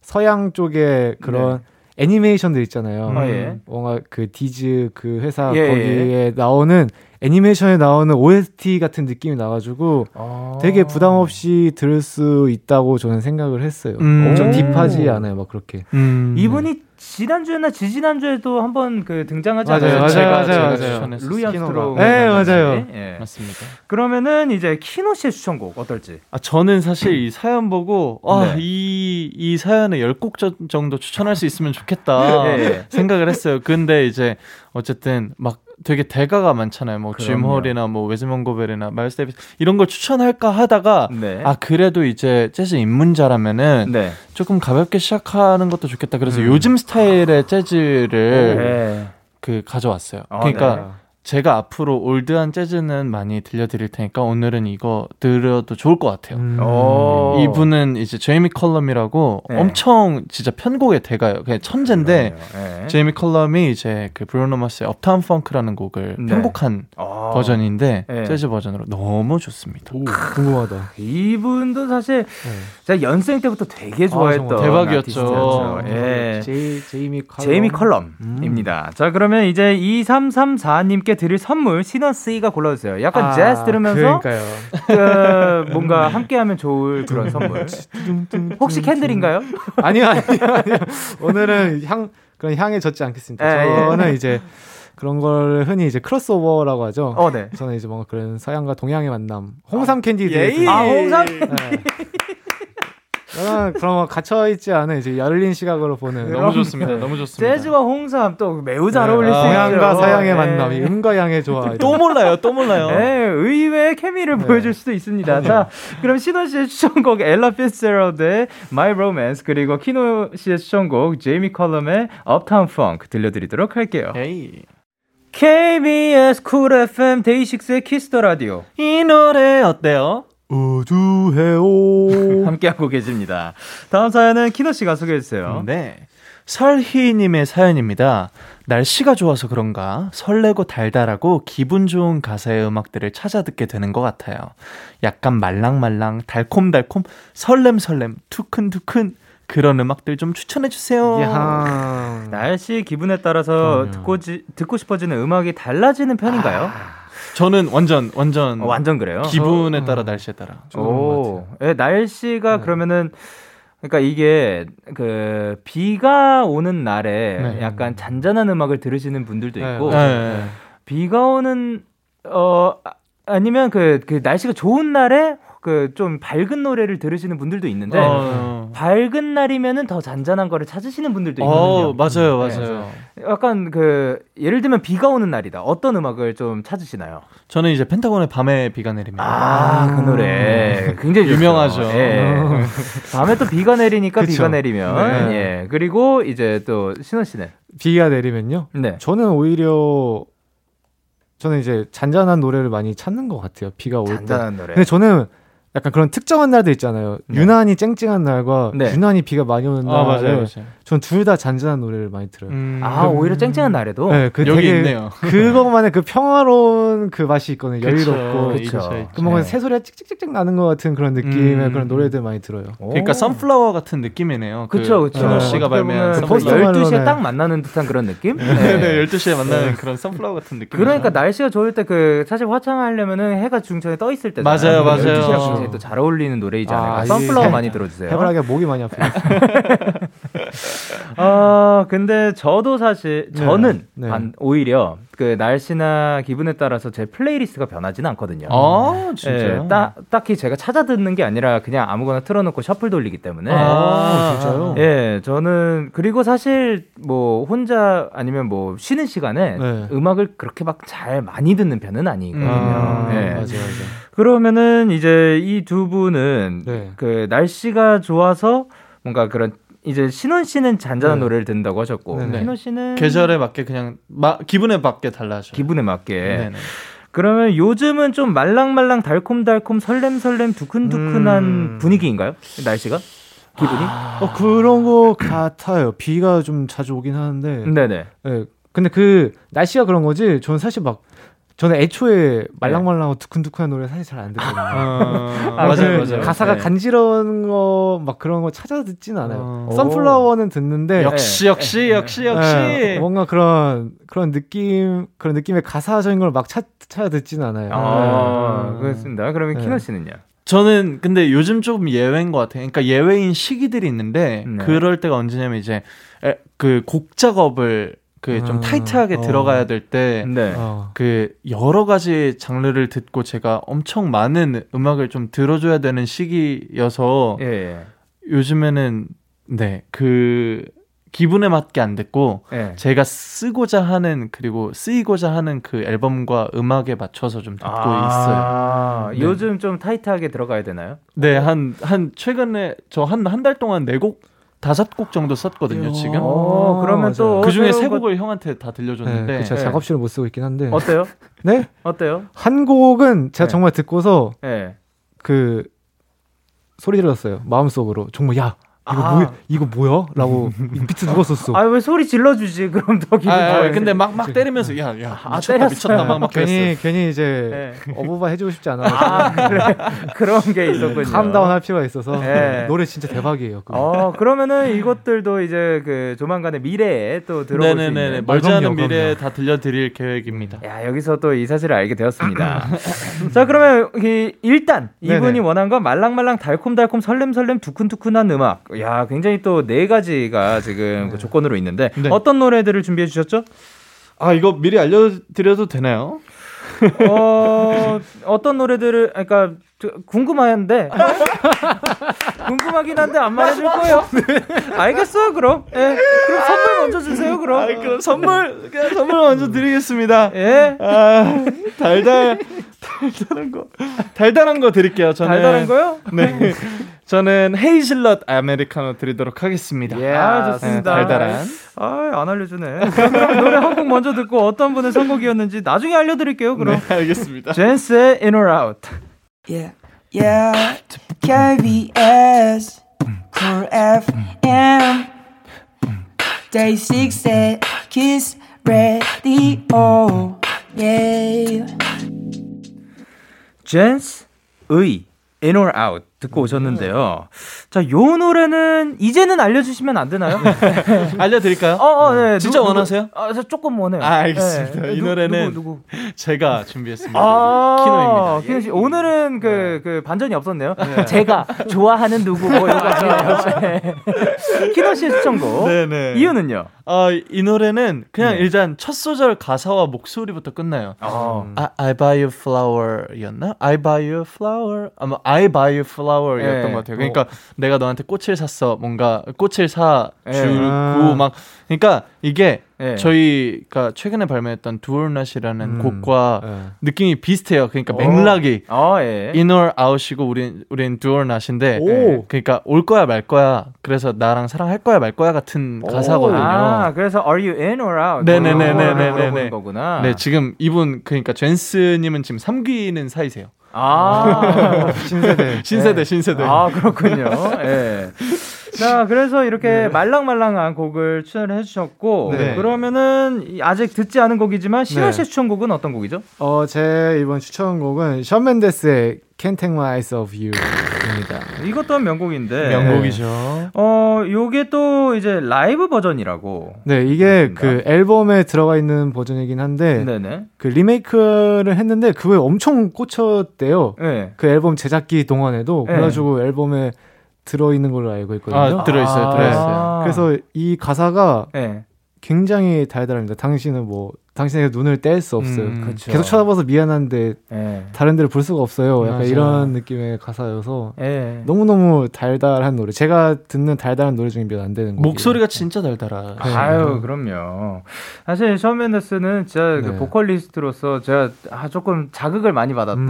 서양 쪽에 그런 네. 애니메이션들 있잖아요. 아, 예. 뭔가 그 디즈 그 회사 예, 거기에 예. 나오는 애니메이션에 나오는 오에스티 같은 느낌이 나가지고 아~ 되게 부담 없이 들을 수 있다고 저는 생각을 했어요. 음~ 엄청 딥하지 않아요, 막 그렇게. 음~ 이분이 지난주나 지지난주에도 한번 그 등장하지 않았어요? 맞아요, 제가, 맞아요, 제가, 제가 맞아요. 루이 암스트롱. 네, 맞아요. 예. 맞습니다. 그러면은 이제 키노 씨의 추천곡 어떨지? 아, 저는 사실 이 사연 보고 아, 네. 이, 이 사연을 열 곡 정도 추천할 수 있으면 좋겠다 네. 생각을 했어요. 근데 이제 어쨌든 막 되게 대가가 많잖아요. 뭐 짐 홀이나 뭐 웨즈먼 고벨이나 마일스 데이비스 이런 걸 추천할까 하다가 네. 아 그래도 이제 재즈 입문자라면은 네. 조금 가볍게 시작하는 것도 좋겠다. 그래서 음. 요즘 스타일의 재즈를 네. 그 가져왔어요. 아, 그러니까 네. 제가 앞으로 올드한 재즈는 많이 들려드릴 테니까 오늘은 이거 들어도 좋을 것 같아요. 음. 이분은 이제 제이미 컬럼이라고 네. 엄청 진짜 편곡의 대가예요. 그냥 천재인데 네. 제이미 컬럼이 이제 그 브루노 마스의 업타운 펑크라는 곡을 네. 편곡한 아. 버전인데 네. 재즈 버전으로 너무 좋습니다. 오, 궁금하다. 이분도 사실 네. 제가 연생 때부터 되게 좋아했던 아, 대박이었죠. 네. 제이, 제이미 컬럼. 제이미 컬럼입니다. 음. 자 그러면 이제 이삼삼사 님께 드릴 선물 신원씨가 골라주세요. 약간 아, 재즈 들으면서 그, 뭔가 함께하면 좋을 그런 선물. 혹시 캔들인가요? 아니요, 아니요, 아니요. 오늘은 향, 그런 향에 젖지 않겠습니다. 에이, 저는 예. 이제 그런 걸 흔히 이제 크로스오버라고 하죠. 어, 네. 저는 이제 뭔가 그런 서양과 동양의 만남. 홍삼 캔디 드리겠습니다. 아, 홍삼 캔디. 네. 저는 그럼 갇혀있지 않은 이제 열린 시각으로 보는 너무 좋습니다. 너무 좋습니다. 재즈와 홍삼 또 매우 잘 어울릴 네, 수 있어요. 동양과 서양의 만남, 이 음과 양의 조화. 또 몰라요, 또 몰라요. 네, 의외의 케미를 네. 보여줄 수도 있습니다. 아, 자, 네. 그럼 신원 씨의 추천곡 엘라 피츠제럴드의 My Romance 그리고 키노 씨의 추천곡 제이미 컬럼의 Uptown Funk 들려드리도록 할게요. 에이. 케이비에스 쿨 에프엠 데이식스의 키스 더 라디오. 이 노래 어때요? 우주해오 함께하고 계십니다. 다음 사연은 키노씨가 소개해주세요. 네, 설희님의 사연입니다. 날씨가 좋아서 그런가 설레고 달달하고 기분 좋은 가사의 음악들을 찾아 듣게 되는 것 같아요. 약간 말랑말랑 달콤달콤 설렘설렘 투큰투큰 그런 음악들 좀 추천해주세요. 날씨 기분에 따라서 그럼요. 듣고, 지, 듣고 싶어지는 음악이 달라지는 편인가요? 아. 저는 완전 완전 어, 완전 그래요. 기분에 어, 따라 날씨에 따라. 오, 예, 날씨가 네. 그러면은 그러니까 이게 그 비가 오는 날에 네. 약간 잔잔한 음악을 들으시는 분들도 있고 네. 네. 네. 비가 오는 어 아니면 그, 그 날씨가 좋은 날에 그 좀 밝은 노래를 들으시는 분들도 있는데 어... 밝은 날이면은 더 잔잔한 거를 찾으시는 분들도 있거든요. 어, 맞아요, 맞아요. 네. 약간 그 예를 들면 비가 오는 날이다. 어떤 음악을 좀 찾으시나요? 저는 이제 펜타곤의 밤에 비가 내립니다. 아, 그 노래 굉장히 유명하죠. 예. 밤에 또 비가 내리니까 그쵸? 비가 내리면 네. 예. 그리고 이제 또 신원 씨는 비가 내리면요. 네. 저는 오히려 저는 이제 잔잔한 노래를 많이 찾는 것 같아요. 비가 올 때. 잔잔한 노래. 근데 저는 약간 그런 특정한 날도 있잖아요. 네. 유난히 쨍쨍한 날과 네. 유난히 비가 많이 오는 날. 아, 맞아요. 전 둘 다 잔잔한 노래를 많이 들어요. 음... 아, 그, 오히려 쨍쨍한 날에도? 네, 그 여기 되게, 있네요. 그것만의 그 평화로운 그 맛이 있거든요. 그쵸, 여유롭고. 그쵸. 그 뭔가 새소리가 찍찍찍찍 나는 것 같은 그런 느낌의 음... 그런 노래들 많이 들어요. 그러니까 선플라워 같은 느낌이네요. 그쵸, 그쵸. 키노 씨가 발매한 열두 시에 딱 만나는 듯한 그런 느낌? 네, 네, 열두 시에 만나는 그런 선플라워 같은 느낌. 그러니까 날씨가 좋을 때 그 사실 화창하려면은 해가 중천에 떠 있을 때. 맞아요, 맞아요. 열두 시에 또 잘 어울리는 노래이지 않을까. 아, 선플라워 예. 많이 들어주세요. 해바라기가 목이 많이 아프네요. 아, 어, 근데 저도 사실 저는 네, 네. 안, 오히려 그 날씨나 기분에 따라서 제 플레이리스트가 변하지는 않거든요. 아, 진짜요? 예, 따, 딱히 제가 찾아 듣는 게 아니라 그냥 아무거나 틀어놓고 셔플 돌리기 때문에. 아, 진짜요? 예, 저는 그리고 사실 뭐 혼자 아니면 뭐 쉬는 시간에 네. 음악을 그렇게 막 잘 많이 듣는 편은 아니거든요. 아, 예. 맞아요, 맞아요. 그러면은 이제 이 두 분은 네. 그 날씨가 좋아서 뭔가 그런 이제 신원 씨는 잔잔한 네. 노래를 듣는다고 하셨고 네네. 키노 씨는 계절에 맞게 그냥 마, 기분에 맞게 달라져요. 기분에 맞게. 네네. 그러면 요즘은 좀 말랑말랑 달콤달콤 설렘설렘 두근두근한 음... 분위기인가요? 날씨가? 기분이? 아... 어, 그런 거 같아요. 비가 좀 자주 오긴 하는데. 네네. 네. 근데 그 날씨가 그런 거지. 저는 사실 막 저는 애초에 말랑말랑하고 네. 두근두근한 노래 사실 잘 안 듣거든요. 아, 아, 맞아요, 맞아요. 가사가 네. 간지러운 거 막 그런 거 찾아 듣진 않아요. 어. 선플라워는 듣는데 역시 네. 역시 네. 역시 역시 네. 뭔가 그런 그런 느낌 그런 느낌의 가사적인 걸 막 찾아 듣진 않아요. 아, 네. 그렇습니다. 그러면 네. 키노 씨는요? 저는 근데 요즘 조금 예외인 것 같아요. 그러니까 예외인 시기들이 있는데 네. 그럴 때가 언제냐면 이제 그 곡 작업을 그 좀 아, 타이트하게 어. 들어가야 될 때 네. 어. 그 여러 가지 장르를 듣고 제가 엄청 많은 음악을 좀 들어줘야 되는 시기여서 예, 예. 요즘에는 네, 그 기분에 맞게 안 듣고 예. 제가 쓰고자 하는 그리고 쓰이고자 하는 그 앨범과 음악에 맞춰서 좀 듣고 아, 있어요. 네. 요즘 좀 타이트하게 들어가야 되나요? 네, 한 한 최근에 저 한 한 달 동안 네 곡 다섯 곡 정도 썼거든요 지금. 오, 그러면 또 그 중에 세 곡을 거... 형한테 다 들려줬는데 네, 그 제가 네. 작업실을 못 쓰고 있긴 한데. 어때요? 네? 어때요? 한 곡은 제가 네. 정말 듣고서 네. 그 소리 들었어요. 마음속으로 정말 야 이거 아. 뭐야? 이거 뭐야? 라고 비트 누가 썼어? 아, 왜 소리 질러주지? 그럼 더 기분 좋아. 아, 근데 막, 막 때리면서 야, 야, 아, 미쳤다, 미쳤다, 막, 막 괜히, 괜히 이제 네. 어부바 해주고 싶지 않아. 아, 그래. 그런 게 있었군요. 캄다운 할 필요가 있어서 네. 노래 진짜 대박이에요. 그거. 어, 그러면은 이것들도 이제 그 조만간에 미래에 또 들어올 수 있는 멀지 않은 미래에 다 들려드릴 계획입니다. 야, 여기서 또 이 사실을 알게 되었습니다. 자, 그러면 이, 일단 이분이 네네. 원한 건 말랑말랑 달콤달콤 설렘설렘 두근두근한 음악. 야, 굉장히 또 네 가지가 지금 네. 그 조건으로 있는데 네. 어떤 노래들을 준비해 주셨죠? 아, 이거 미리 알려드려도 되나요? 어, 어떤 노래들을 그러니까 궁금한데 궁금하긴 한데 안 말해줄 거예요. 네. 알겠어요, 그럼. 네. 그럼 선물 먼저 주세요, 그럼. 아, 그럼 선물 그냥 선물 먼저 드리겠습니다. 예. 아, 달달 달달한 거 달달한 거 드릴게요. 저는 달달한 거요? 네. 저는 헤이즐넛 아메리카노 드리도록 하겠습니다. 예, yeah, 아, 좋습니다. 네, 달달한. 아, 안 알려주네. 그럼 노래 한 곡 먼저 듣고 어떤 분의 선곡이었는지 나중에 알려드릴게요. 그럼. 네, 알겠습니다. 젠스의 In or Out. Yeah, yeah. 케이비에스 쿨 에프엠 Day 식스의 Kiss Radio. Yeah. 젠스의 In or Out. 듣고 오셨는데요. 자, 요 노래는 이제는 알려주시면 안 되나요? 알려드릴까요? 어, 어, 네. 진짜 누구, 원하세요? 아, 저 조금 원해요. 아, 알겠습니다. 네. 이 누, 노래는 누구, 누구? 제가 준비했습니다. 아~ 키노입니다. 키노 씨, 오늘은 그, 네. 그 반전이 없었네요. 네. 제가 좋아하는 누구 뭐 이런 거죠. 키노 씨의 추천곡. 네네. 이유는요? 어, 이 노래는 그냥 네. 일단 첫 소절 가사와 목소리부터 끝나요. 아. I, I buy you flower였나? I buy you flower. 아마 I buy you flower. 였던 예, 것 같아요. 그러니까 뭐. 내가 너한테 꽃을 샀어. 뭔가 꽃을 사 주고 예. 막. 그러니까 이게 예. 저희가 최근에 발매했던 Dualnature 음. 곡과 예. 느낌이 비슷해요. 그러니까 오. 맥락이 아, 예. In or Out이고 우린 우린 Dualnaturein데 예. 그러니까 올 거야 말 거야. 그래서 나랑 사랑할 거야 말 거야 같은 오. 가사거든요. 아, 그래서 Are you in or out? 네네네네네네. 네, 지금 이분 그러니까 젠스님은 지금 삼귀는 사이세요. 아, 신세대. 신세대, 네. 신세대. 아, 그렇군요. 예. 자, 그래서 이렇게 네. 말랑말랑한 곡을 추천을 해주셨고, 네. 그러면은 아직 듣지 않은 곡이지만, 신원 씨의 네. 추천곡은 어떤 곡이죠? 어, 제 이번 추천곡은 션 맨데스의 Can't Take My Eyes Off You. 이것도 한 명곡인데 명곡이죠. 네. 어, 요게 또 이제 라이브 버전이라고. 네, 이게 그렇습니다. 그 앨범에 들어가 있는 버전이긴 한데 네네. 그 리메이크를 했는데 그거에 엄청 꽂혔대요. 네. 그 앨범 제작기 동안에도 네. 그래가지고 앨범에 들어 있는 걸로 알고 있거든요. 아, 들어 있어요, 들어 있어요. 아~ 그래서 이 가사가 네. 굉장히 달달합니다. 당신은 뭐 당신에게 눈을 뗄 수 없어요. 음, 그렇죠. 계속 쳐다봐서 미안한데 예. 다른 데를 볼 수가 없어요. 약간 맞아요. 이런 느낌의 가사여서 예. 너무너무 달달한 노래. 제가 듣는 달달한 노래 중에 몇 안 되는 곡이에요. 목소리가 진짜 달달하죠. 아유 그럼요. 사실 션 멘데스는 진짜 네. 그 보컬리스트로서 제가 조금 자극을 많이 받았다. 음.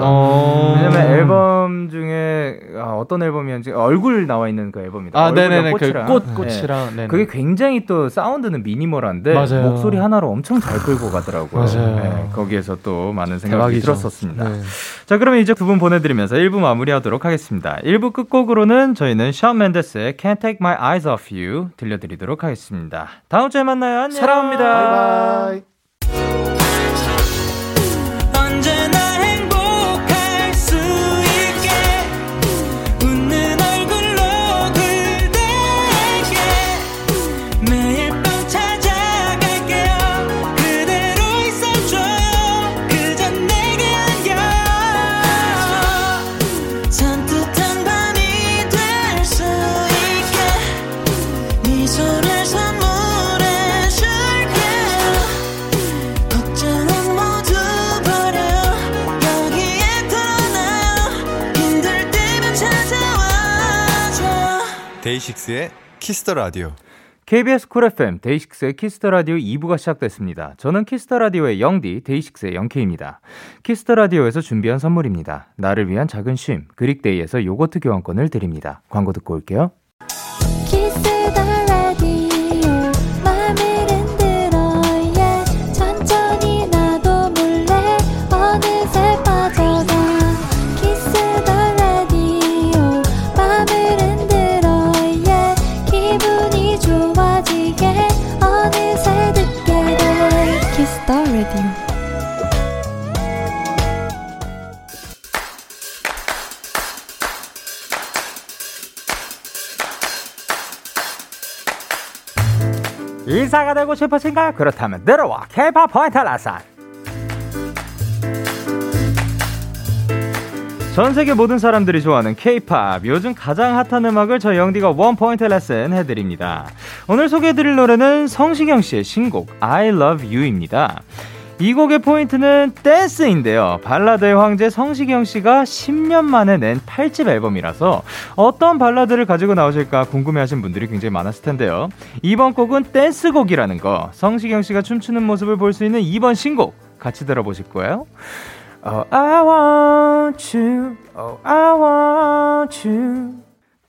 왜냐면 앨범 중에 아, 어떤 앨범이었는지 얼굴 나와 있는 그 앨범이다. 아, 네네네. 꽃이랑. 그 꽃, 꽃이랑. 네. 그게 굉장히 또 사운드는 미니멀한데 맞아요. 목소리 하나로 엄청 잘 끌고 가더라고요. 네, 거기에서 또 많은 생각이 들었었습니다. 네. 자, 그러면 이제 두 분 보내드리면서 일 부 마무리하도록 하겠습니다. 일 부 끝곡으로는 저희는 션 멘데스의 Can't Take My Eyes Off You 들려드리도록 하겠습니다. 다음 주에 만나요. 안녕. 사랑합니다. 바이바이. 데이식스의 키스 더 라디오. 케이비에스 쿨 에프엠 데이식스의 키스 더 라디오 이 부가 시작됐습니다. 저는 키스 더 라디오의 영디, 데이식스의 영케이입니다. 키스 더 라디오에서 준비한 선물입니다. 나를 위한 작은 쉼, 그릭데이에서 요거트 교환권을 드립니다. 광고 듣고 올게요. 키스 더 라디오 맘을 흔들어 yeah. 천천히 나도 몰래 어느새 빠져가 키스 더 라디오 맘을 이사가 되고 싶으신가요? 그렇다면 들어와 K-팝 포인트 라산. 전 세계 모든 사람들이 좋아하는 K-팝, 요즘 가장 핫한 음악을 저 영디가 원 포인트 레슨 해드립니다. 오늘 소개해드릴 노래는 성시경 씨의 신곡 I Love You입니다. 이 곡의 포인트는 댄스인데요. 발라드의 황제 성시경 씨가 십 년 만에 낸 팔 집 앨범이라서 어떤 발라드를 가지고 나오실까 궁금해하신 분들이 굉장히 많았을 텐데요. 이번 곡은 댄스곡이라는 거, 성시경 씨가 춤추는 모습을 볼 수 있는 이번 신곡 같이 들어보실 거예요. Oh, I want you, oh, I want you.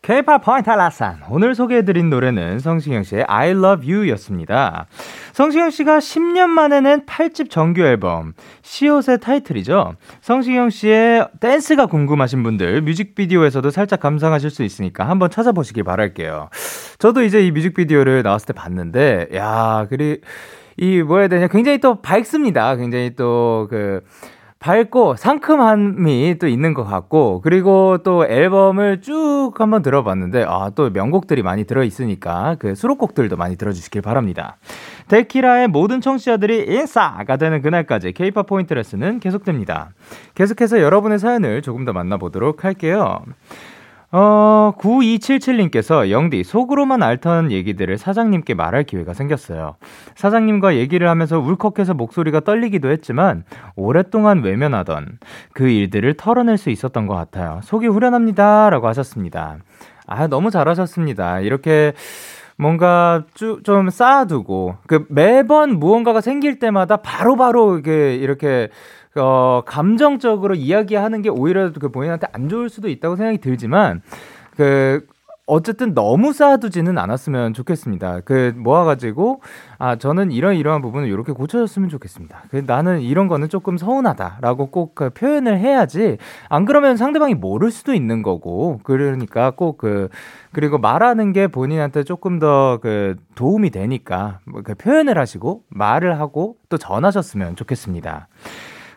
K-팝 포인트 라산. 오늘 소개해드린 노래는 성시경 씨의 I Love You였습니다. 성시경 씨가 십 년 만에 낸 팔 집 정규 앨범 시옷의 타이틀이죠. 성시경 씨의 댄스가 궁금하신 분들 뮤직비디오에서도 살짝 감상하실 수 있으니까 한번 찾아보시길 바랄게요. 저도 이제 이 뮤직비디오를 나왔을 때 봤는데 야, 그리 이 뭐라 해야 되냐, 굉장히 또 밝습니다. 굉장히 또 그 밝고 상큼함이 또 있는 것 같고, 그리고 또 앨범을 쭉 한번 들어봤는데 아, 또 명곡들이 많이 들어있으니까 그 수록곡들도 많이 들어주시길 바랍니다. 데키라의 모든 청취자들이 인싸가 되는 그날까지 K-팝 포인트 레슨은 계속됩니다. 계속해서 여러분의 사연을 조금 더 만나보도록 할게요. 어, 구이칠칠님께서 영디, 속으로만 앓던 얘기들을 사장님께 말할 기회가 생겼어요. 사장님과 얘기를 하면서 울컥해서 목소리가 떨리기도 했지만 오랫동안 외면하던 그 일들을 털어낼 수 있었던 것 같아요. 속이 후련합니다 라고 하셨습니다. 아, 너무 잘하셨습니다. 이렇게 뭔가 쭉 좀 쌓아두고 그 매번 무언가가 생길 때마다 바로바로 이렇게 이렇게 어, 감정적으로 이야기하는 게 오히려 그 본인한테 안 좋을 수도 있다고 생각이 들지만 그 어쨌든 너무 쌓아두지는 않았으면 좋겠습니다. 그 모아가지고 아, 저는 이런 이러한 부분을 이렇게 고쳐줬으면 좋겠습니다. 그 나는 이런 거는 조금 서운하다라고 꼭 그 표현을 해야지. 안 그러면 상대방이 모를 수도 있는 거고. 그러니까 꼭 그 그리고 말하는 게 본인한테 조금 더 그 도움이 되니까 그 표현을 하시고 말을 하고 또 전하셨으면 좋겠습니다.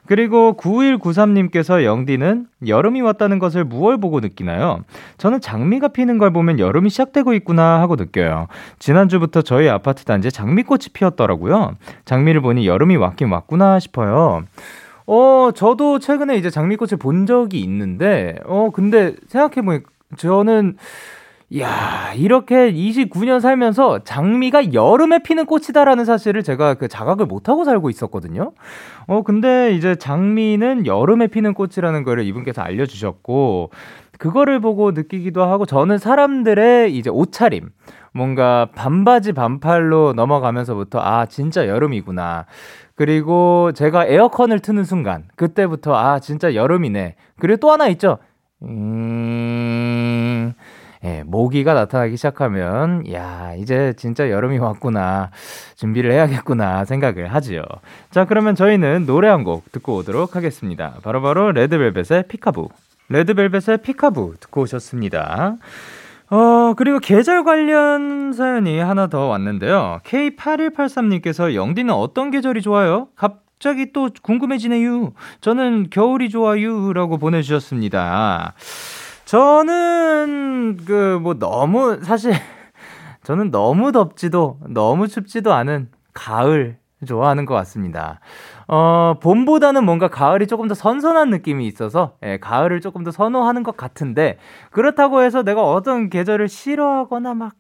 그리고 구일구삼님께서 영디는 여름이 왔다는 것을 무얼 보고 느끼나요? 저는 장미가 피는 걸 보면 여름이 시작되고 있구나 하고 느껴요. 지난주부터 저희 아파트 단지에 장미꽃이 피었더라고요. 장미를 보니 여름이 왔긴 왔구나 싶어요. 어, 저도 최근에 이제 장미꽃을 본 적이 있는데, 어, 근데 생각해보니까 저는 이야, 이렇게 이십구 년 살면서 장미가 여름에 피는 꽃이다라는 사실을 제가 그 자각을 못하고 살고 있었거든요. 어, 근데 이제 장미는 여름에 피는 꽃이라는 거를 이분께서 알려주셨고, 그거를 보고 느끼기도 하고, 저는 사람들의 이제 옷차림, 뭔가 반바지 반팔로 넘어가면서부터 아 진짜 여름이구나, 그리고 제가 에어컨을 트는 순간 그때부터 아 진짜 여름이네, 그리고 또 하나 있죠, 음... 예, 모기가 나타나기 시작하면 야 이제 진짜 여름이 왔구나, 준비를 해야겠구나 생각을 하지요. 자, 그러면 저희는 노래 한 곡 듣고 오도록 하겠습니다. 바로바로 레드벨벳의 피카부, 레드벨벳의 피카부 듣고 오셨습니다. 어, 그리고 계절 관련 사연이 하나 더 왔는데요. 케이 팔일팔삼님께서 영디는 어떤 계절이 좋아요? 갑자기 또 궁금해지네요. 저는 겨울이 좋아요 라고 보내주셨습니다. 저는 그 뭐 너무 사실 저는 너무 덥지도 너무 춥지도 않은 가을 좋아하는 것 같습니다. 어, 봄보다는 뭔가 가을이 조금 더 선선한 느낌이 있어서, 예, 가을을 조금 더 선호하는 것 같은데, 그렇다고 해서 내가 어떤 계절을 싫어하거나 막,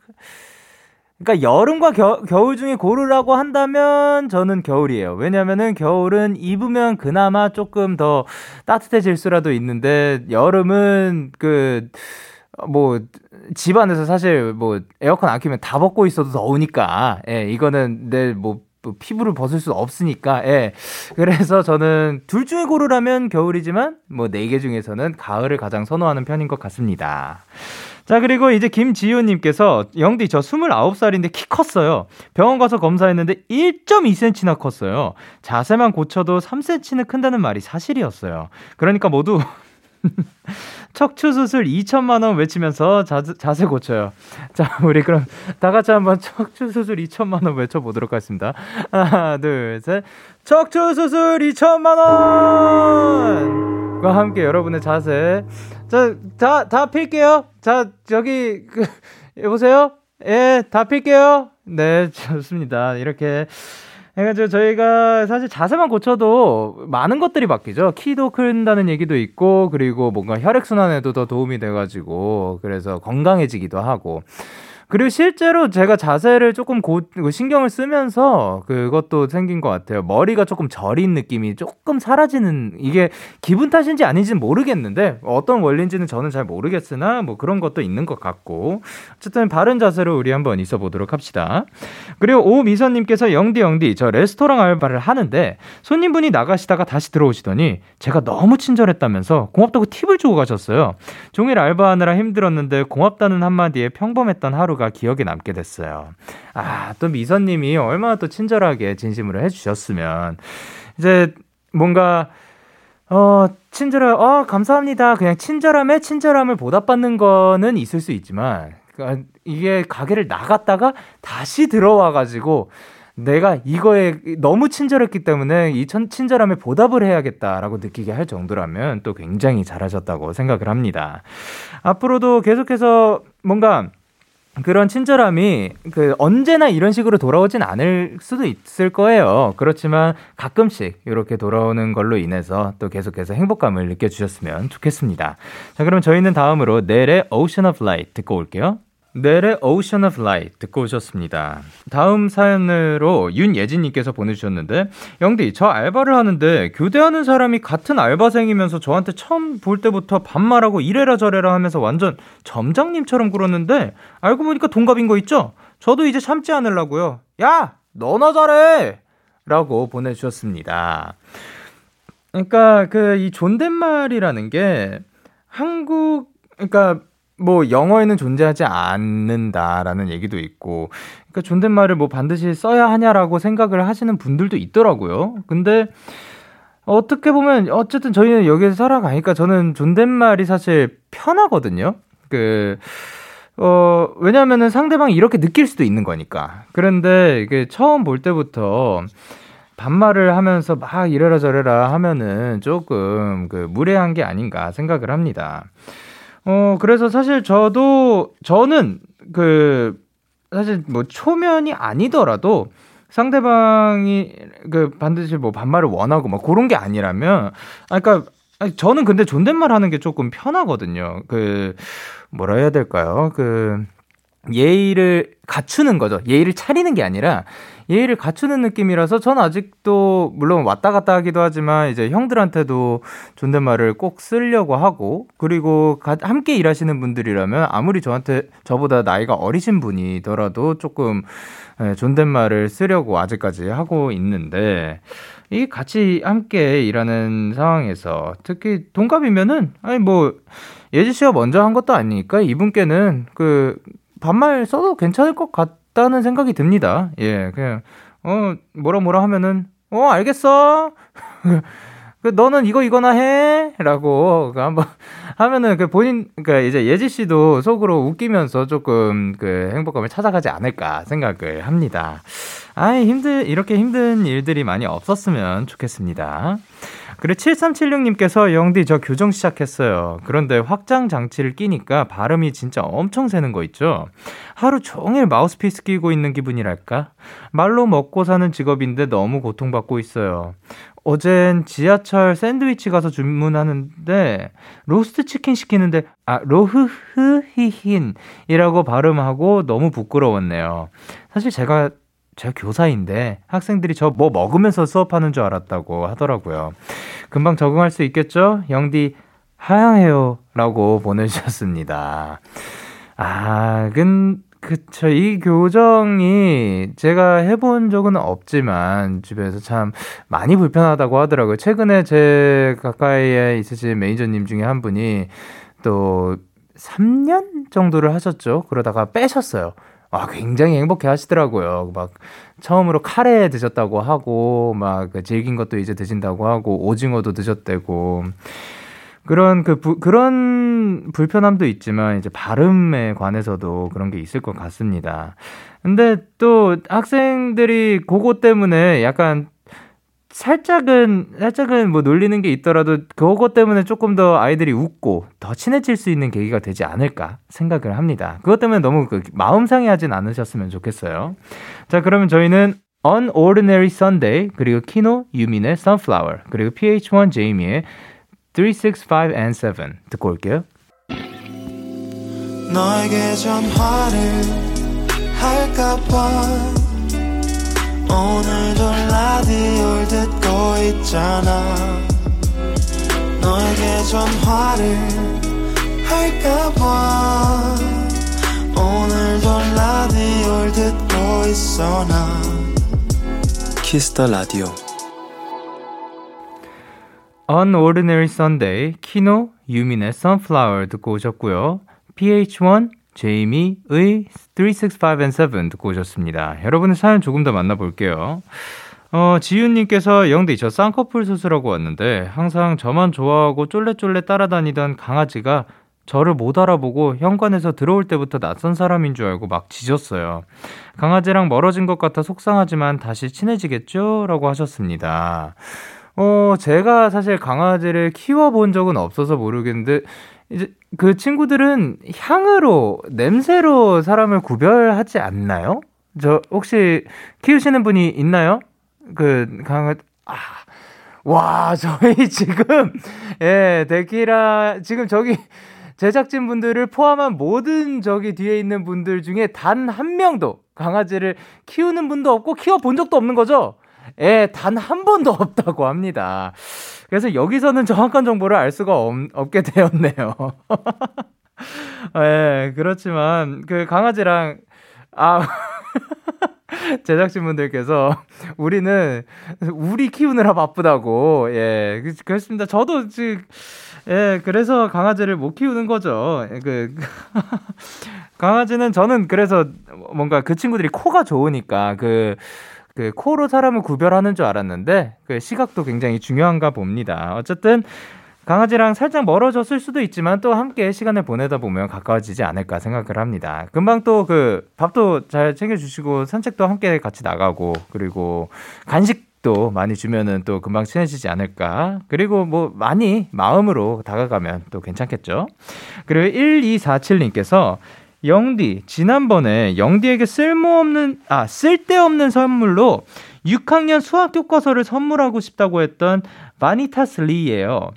그러니까 여름과 겨, 겨울 중에 고르라고 한다면 저는 겨울이에요. 왜냐면은 겨울은 입으면 그나마 조금 더 따뜻해질 수라도 있는데, 여름은 그 뭐 집 안에서 사실 뭐 에어컨 안 켜면 다 벗고 있어도 더우니까, 예, 이거는 내 뭐 피부를 벗을 수 없으니까, 예. 그래서 저는 둘 중에 고르라면 겨울이지만, 뭐, 네 개 중에서는 가을을 가장 선호하는 편인 것 같습니다. 자, 그리고 이제 김지효님께서, 영디, 저 스물아홉 살인데 키 컸어요. 병원 가서 검사했는데 일 점 이 센티미터나 컸어요. 자세만 고쳐도 삼 센티미터는 큰다는 말이 사실이었어요. 그러니까 모두, 척추 수술 이천만 원 외치면서 자, 자세 고쳐요. 자, 우리 그럼 다 같이 한번 척추 수술 이천만 원 외쳐보도록 하겠습니다. 하나, 둘, 셋. 척추 수술 이천만 원과 함께 여러분의 자세. 자, 다, 다 필게요. 자, 저기, 그, 여보세요? 예, 다 필게요. 네, 좋습니다. 이렇게. 그러니까 저희가 사실 자세만 고쳐도 많은 것들이 바뀌죠. 키도 큰다는 얘기도 있고, 그리고 뭔가 혈액순환에도 더 도움이 돼가지고 그래서 건강해지기도 하고, 그리고 실제로 제가 자세를 조금 고, 신경을 쓰면서 그것도 생긴 것 같아요. 머리가 조금 저린 느낌이 조금 사라지는, 이게 기분 탓인지 아닌지는 모르겠는데 어떤 원리인지는 저는 잘 모르겠으나 뭐 그런 것도 있는 것 같고, 어쨌든 바른 자세로 우리 한번 있어 보도록 합시다. 그리고 오미선님께서 영디 영디 저 레스토랑 알바를 하는데 손님분이 나가시다가 다시 들어오시더니 제가 너무 친절했다면서 고맙다고 팁을 주고 가셨어요. 종일 알바하느라 힘들었는데 고맙다는 한마디에 평범했던 하루가 기억에 남게 됐어요. 아, 또 미선님이 얼마나 또 친절하게 진심으로 해주셨으면, 이제 뭔가 어 친절해, 어 감사합니다, 그냥 친절함에 친절함을 보답받는 거는 있을 수 있지만, 그러니까 이게 가게를 나갔다가 다시 들어와가지고 내가 이거에 너무 친절했기 때문에 이 친절함에 보답을 해야겠다라고 느끼게 할 정도라면 또 굉장히 잘하셨다고 생각을 합니다. 앞으로도 계속해서 뭔가 그런 친절함이 그 언제나 이런 식으로 돌아오진 않을 수도 있을 거예요. 그렇지만 가끔씩 이렇게 돌아오는 걸로 인해서 또 계속해서 행복감을 느껴주셨으면 좋겠습니다. 자, 그럼 저희는 다음으로 넬의 Ocean of Light 듣고 올게요. 넬의 Ocean of Light 듣고 오셨습니다. 다음 사연으로 윤예진님께서 보내주셨는데, 영디 저 알바를 하는데 교대하는 사람이 같은 알바생이면서 저한테 처음 볼 때부터 반말하고 이래라 저래라 하면서 완전 점장님처럼 굴었는데 알고 보니까 동갑인 거 있죠? 저도 이제 참지 않으려고요. 야! 너나 잘해! 라고 보내주셨습니다. 그러니까 그 이 존댓말이라는 게 한국... 그러니까 뭐 영어에는 존재하지 않는다라는 얘기도 있고, 그러니까 존댓말을 뭐 반드시 써야 하냐라고 생각을 하시는 분들도 있더라고요. 근데 어떻게 보면 어쨌든 저희는 여기에서 살아가니까 저는 존댓말이 사실 편하거든요. 그 어 왜냐하면은 상대방이 이렇게 느낄 수도 있는 거니까. 그런데 이게 처음 볼 때부터 반말을 하면서 막 이래라 저래라 하면은 조금 그 무례한 게 아닌가 생각을 합니다. 어, 그래서 사실 저도, 저는, 그, 사실 뭐 초면이 아니더라도 상대방이 그 반드시 뭐 반말을 원하고 뭐 그런 게 아니라면, 아, 그러니까 아니, 저는 근데 존댓말 하는 게 조금 편하거든요. 그 뭐라 해야 될까요? 그 예의를 갖추는 거죠. 예의를 차리는 게 아니라 예의를 갖추는 느낌이라서 전 아직도 물론 왔다 갔다 하기도 하지만 이제 형들한테도 존댓말을 꼭 쓰려고 하고, 그리고 가, 함께 일하시는 분들이라면 아무리 저한테 저보다 나이가 어리신 분이더라도 조금 예, 존댓말을 쓰려고 아직까지 하고 있는데, 이 같이 함께 일하는 상황에서 특히 동갑이면은 아니 뭐 예지 씨가 먼저 한 것도 아니니까 이분께는 그 반말 써도 괜찮을 것 같다는 생각이 듭니다. 예, 그냥, 어, 뭐라 뭐라 하면은, 어, 알겠어. 너는 이거, 이거나 해. 라고, 한번 하면은, 그 본인, 그니까 이제 예지 씨도 속으로 웃기면서 조금 그 행복감을 찾아가지 않을까 생각을 합니다. 아이, 힘들, 이렇게 힘든 일들이 많이 없었으면 좋겠습니다. 그리고 칠삼칠육 님께서 영디 저 교정 시작했어요. 그런데 확장 장치를 끼니까 발음이 진짜 엄청 새는 거 있죠. 하루 종일 마우스피스 끼고 있는 기분이랄까. 말로 먹고 사는 직업인데 너무 고통받고 있어요. 어젠 지하철 샌드위치 가서 주문하는데 로스트 치킨 시키는데 아 로흐흐히힌이라고 발음하고 너무 부끄러웠네요. 사실 제가 제가 교사인데 학생들이 저 뭐 먹으면서 수업하는 줄 알았다고 하더라고요. 금방 적응할 수 있겠죠? 영디 하향해요 라고 보내주셨습니다. 아, 근, 그쵸. 이 교정이 제가 해본 적은 없지만 집에서 참 많이 불편하다고 하더라고요. 최근에 제 가까이에 있으신 매니저님 중에 한 분이 또 삼 년 정도를 하셨죠. 그러다가 빼셨어요. 아, 굉장히 행복해 하시더라고요. 막, 처음으로 카레 드셨다고 하고, 막, 질긴 것도 이제 드신다고 하고, 오징어도 드셨대고, 그런, 그, 부, 그런 불편함도 있지만, 이제 발음에 관해서도 그런 게 있을 것 같습니다. 근데 또 학생들이 그거 때문에 약간, 살짝은, 살짝은 뭐 놀리는 게 있더라도 그것 때문에 조금 더 아이들이 웃고 더 친해질 수 있는 계기가 되지 않을까 생각을 합니다. 그것 때문에 너무 그 마음 상해하진 않으셨으면 좋겠어요. 자, 그러면 저희는 On Ordinary Sunday, 그리고 키노, 유민의 Sunflower, 그리고 피에이치 원 제이미의 삼백육십오 and 칠 듣고 올게요. 너에게 전화를 할까봐 오늘도 라디오를 듣고 있잖아. 너에게 전화를 할까봐 오늘도 라디오를 듣고 있어. 나 키스 더 라디오 On Ordinary Sunday, 키노, 유민의 Sunflower 듣고 오셨고요. 피에이치 원 제이미의 삼백육십오 and 칠 듣고 오셨습니다. 여러분의 사연 조금 더 만나볼게요. 어, 지윤님께서 영디 저 쌍꺼풀 수술하고 왔는데 항상 저만 좋아하고 쫄래쫄래 따라다니던 강아지가 저를 못 알아보고 현관에서 들어올 때부터 낯선 사람인 줄 알고 막 짖었어요. 강아지랑 멀어진 것 같아 속상하지만 다시 친해지겠죠? 라고 하셨습니다. 어, 제가 사실 강아지를 키워본 적은 없어서 모르겠는데 이제 그 친구들은 향으로, 냄새로 사람을 구별하지 않나요? 저 혹시 키우시는 분이 있나요? 그 강아 아, 와, 저희 지금 예, 데키라 지금 저기 제작진 분들을 포함한 모든 저기 뒤에 있는 분들 중에 단 한 명도 강아지를 키우는 분도 없고 키워 본 적도 없는 거죠? 예, 단 한 번도 없다고 합니다. 그래서 여기서는 정확한 정보를 알 수가 없, 없게 되었네요. 예, 그렇지만 그 강아지랑 아 제작진분들께서 우리는 우리 키우느라 바쁘다고 예 그렇습니다. 저도 지금 예 그래서 강아지를 못 키우는 거죠. 예, 그 강아지는 저는 그래서 뭔가 그 친구들이 코가 좋으니까 그 그 코로 사람을 구별하는 줄 알았는데 그 시각도 굉장히 중요한가 봅니다. 어쨌든 강아지랑 살짝 멀어졌을 수도 있지만 또 함께 시간을 보내다 보면 가까워지지 않을까 생각을 합니다. 금방 또 그 밥도 잘 챙겨주시고 산책도 함께 같이 나가고 그리고 간식도 많이 주면은 또 금방 친해지지 않을까. 그리고 뭐 많이 마음으로 다가가면 또 괜찮겠죠. 그리고 일이사칠 님께서 영디, 지난번에 영디에게 쓸모없는, 아, 쓸데없는 선물로 육 학년 수학 교과서를 선물하고 싶다고 했던 바니타스 리예요.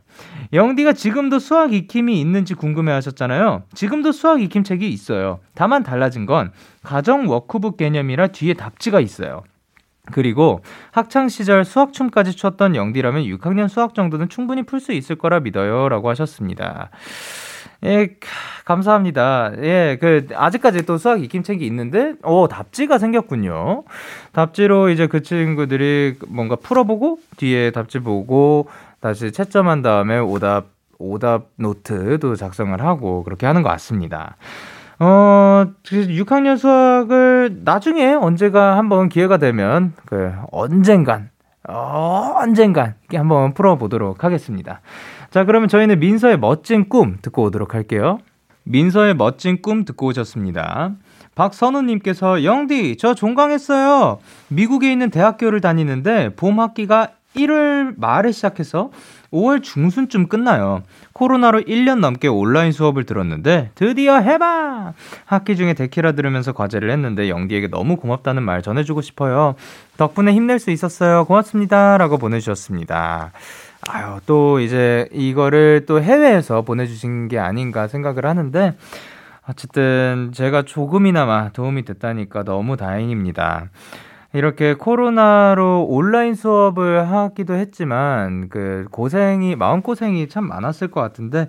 영디가 지금도 수학 익힘이 있는지 궁금해 하셨잖아요. 지금도 수학 익힘책이 있어요. 다만 달라진 건 가정 워크북 개념이라 뒤에 답지가 있어요. 그리고 학창시절 수학춤까지 췄던 영디라면 육 학년 수학 정도는 충분히 풀 수 있을 거라 믿어요. 라고 하셨습니다. 예, 감사합니다. 예, 그, 아직까지 또 수학 익힘책이 있는데, 오, 답지가 생겼군요. 답지로 이제 그 친구들이 뭔가 풀어보고, 뒤에 답지 보고, 다시 채점한 다음에 오답, 오답 노트도 작성을 하고, 그렇게 하는 것 같습니다. 어, 육 학년 수학을 나중에 언제가 한번 기회가 되면, 그, 언젠간, 어, 언젠간, 한번 풀어보도록 하겠습니다. 자, 그러면 저희는 민서의 멋진 꿈 듣고 오도록 할게요. 민서의 멋진 꿈 듣고 오셨습니다. 박선우님께서 영디 저 종강했어요. 미국에 있는 대학교를 다니는데 봄 학기가 일월 말에 시작해서 오월 중순쯤 끝나요. 코로나로 일 년 넘게 온라인 수업을 들었는데 드디어 해봐! 학기 중에 데키라 들으면서 과제를 했는데 영디에게 너무 고맙다는 말 전해주고 싶어요. 덕분에 힘낼 수 있었어요. 고맙습니다. 라고 보내주셨습니다. 아유, 또 이제 이거를 또 해외에서 보내주신 게 아닌가 생각을 하는데 어쨌든 제가 조금이나마 도움이 됐다니까 너무 다행입니다. 이렇게 코로나로 온라인 수업을 하기도 했지만 그 고생이 마음고생이 참 많았을 것 같은데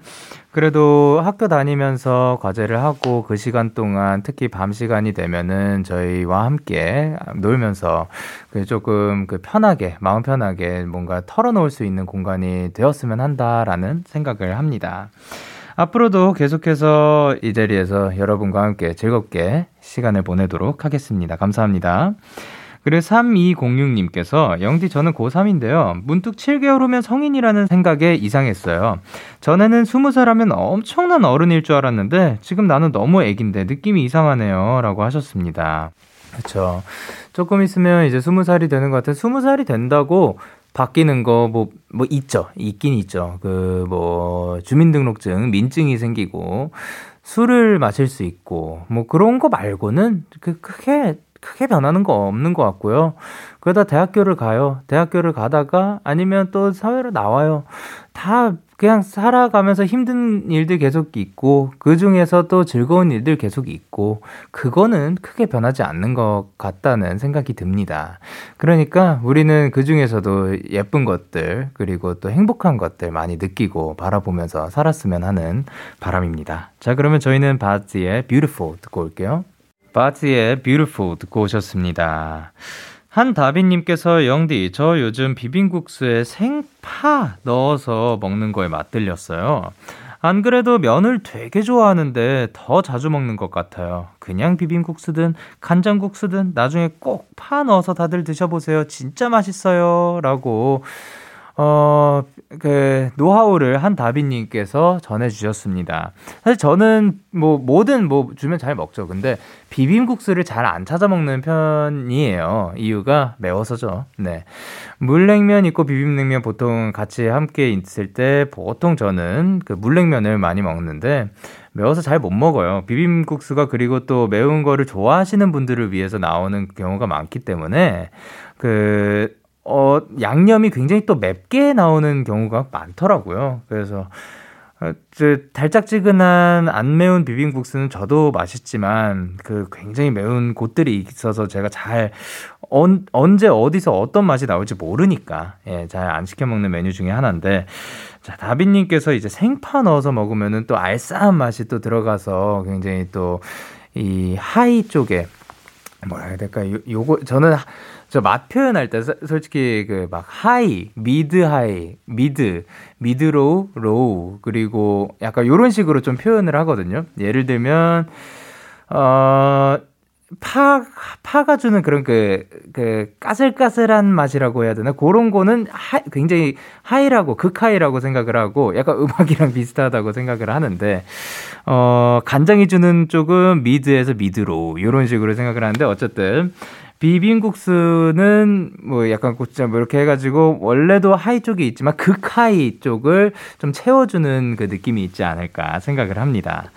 그래도 학교 다니면서 과제를 하고 그 시간 동안 특히 밤 시간이 되면은 저희와 함께 놀면서 그 조금 그 편하게 마음 편하게 뭔가 털어놓을 수 있는 공간이 되었으면 한다라는 생각을 합니다. 앞으로도 계속해서 이 자리에서 여러분과 함께 즐겁게 시간을 보내도록 하겠습니다. 감사합니다. 그리고 삼이공육님께서 영디 저는 고삼인데요. 문득 칠 개월 후면 성인이라는 생각에 이상했어요. 전에는 스무 살 하면 엄청난 어른일 줄 알았는데 지금 나는 너무 애긴데 느낌이 이상하네요. 라고 하셨습니다. 그렇죠. 조금 있으면 이제 스무 살이 되는 것 같아요. 스무 살이 된다고 바뀌는 거 뭐 뭐 있죠. 있긴 있죠. 그 뭐 주민등록증, 민증이 생기고 술을 마실 수 있고 뭐 그런 거 말고는 그 크게 크게 변하는 거 없는 것 같고요. 그러다 대학교를 가요. 대학교를 가다가 아니면 또 사회로 나와요. 다 그냥 살아가면서 힘든 일들 계속 있고 그 중에서 또 즐거운 일들 계속 있고 그거는 크게 변하지 않는 것 같다는 생각이 듭니다. 그러니까 우리는 그 중에서도 예쁜 것들 그리고 또 행복한 것들 많이 느끼고 바라보면서 살았으면 하는 바람입니다. 자, 그러면 저희는 바지의 Beautiful 듣고 올게요. 바지의 Beautiful 듣고 오셨습니다. 한다빈님께서 영디 저 요즘 비빔국수에 생파 넣어서 먹는 거에 맛들렸어요. 안 그래도 면을 되게 좋아하는데 더 자주 먹는 것 같아요. 그냥 비빔국수든 간장국수든 나중에 꼭 파 넣어서 다들 드셔보세요. 진짜 맛있어요. 라고 어, 그 노하우를 한다빈님께서 전해주셨습니다. 사실 저는 뭐 뭐든 뭐 주면 잘 먹죠. 근데 비빔국수를 잘 안 찾아 먹는 편이에요. 이유가 매워서죠. 네, 물냉면 있고 비빔냉면 보통 같이 함께 있을 때 보통 저는 그 물냉면을 많이 먹는데 매워서 잘 못 먹어요. 비빔국수가 그리고 또 매운 거를 좋아하시는 분들을 위해서 나오는 경우가 많기 때문에 그 어, 양념이 굉장히 또 맵게 나오는 경우가 많더라고요. 그래서 어, 저, 달짝지근한 안 매운 비빔국수는 저도 맛있지만 그 굉장히 매운 곳들이 있어서 제가 잘 언, 언제 어디서 어떤 맛이 나올지 모르니까 예, 잘 안 시켜 먹는 메뉴 중에 하나인데 자, 다빈님께서 이제 생파 넣어서 먹으면은 또 알싸한 맛이 또 들어가서 굉장히 또 이 하이 쪽에 뭐라 해야 될까? 요, 요거 저는 저 맛 표현할 때 솔직히 그 막 하이, 미드 하이, 미드, 미드 로우, 로우 그리고 약간 요런 식으로 좀 표현을 하거든요. 예를 들면 어 파 파가 주는 그런 그 그 까슬까슬한 맛이라고 해야 되나? 그런 거는 하, 굉장히 하이라고 극하이라고 생각을 하고 약간 음악이랑 비슷하다고 생각을 하는데 어 간장이 주는 쪽은 미드에서 미드로 이런 식으로 생각을 하는데 어쨌든 비빔국수는 뭐 약간 고추장 뭐 이렇게 해가지고 원래도 하이 쪽이 있지만 극하이 쪽을 좀 채워주는 그 느낌이 있지 않을까 생각을 합니다.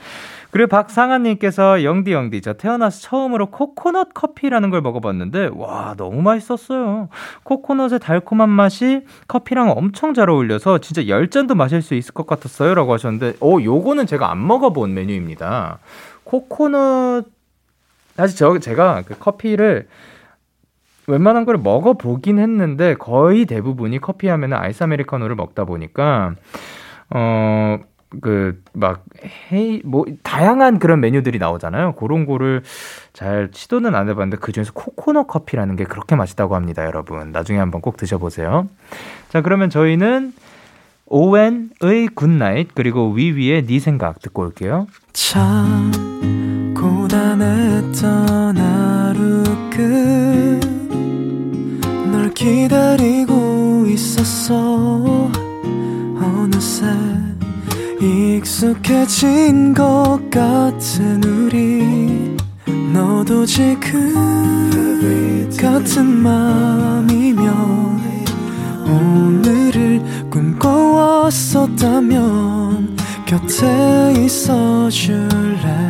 그리고 박상한님께서 영디 영디 저 태어나서 처음으로 코코넛 커피라는 걸 먹어봤는데 와 너무 맛있었어요. 코코넛의 달콤한 맛이 커피랑 엄청 잘 어울려서 진짜 열 잔도 마실 수 있을 것 같았어요 라고 하셨는데 오, 요거는 제가 안 먹어본 메뉴입니다. 코코넛 사실 저, 제가 그 커피를 웬만한 걸 먹어보긴 했는데 거의 대부분이 커피 하면 아이스 아메리카노를 먹다 보니까 어 그 막 헤이 뭐 다양한 그런 메뉴들이 나오잖아요. 그런 거를 잘 시도는 안 해봤는데 그중에서 코코넛 커피라는 게 그렇게 맛있다고 합니다. 여러분 나중에 한번 꼭 드셔보세요. 자 그러면 저희는 오웬의 굿나잇 그리고 위위의 네 생각 듣고 올게요. 참 고단했던 하루 끝 널 기다리고 있었어. 어느새 익숙해진 것 같은 우리 너도 지금 같은 맘이면 오늘을 꿈꿔왔었다면 곁에 있어줄래.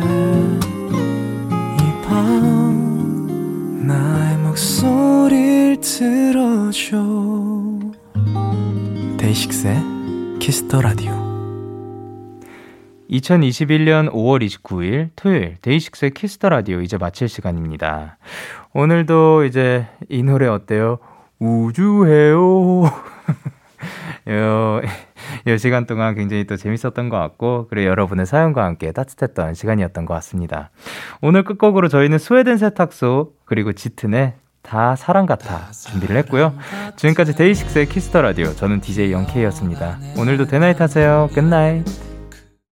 이 밤 나의 목소리를 들어줘. 데이식스의 키스 더 라디오. 이천이십일년 오월 이십구일 토요일 데이식스의 키스 더 라디오 이제 마칠 시간입니다. 오늘도 이제 이 노래 어때요? 우주해요. 요, 요 시간 동안 굉장히 또 재밌었던 것 같고 그리고 여러분의 사연과 함께 따뜻했던 시간이었던 것 같습니다. 오늘 끝곡으로 저희는 스웨덴 세탁소 그리고 지튼의 다 사랑같아 준비를 했고요. 지금까지 데이식스의 키스 더 라디오 저는 디제이 영케이였습니다. 오늘도 대나잇 하세요. 굿나잇.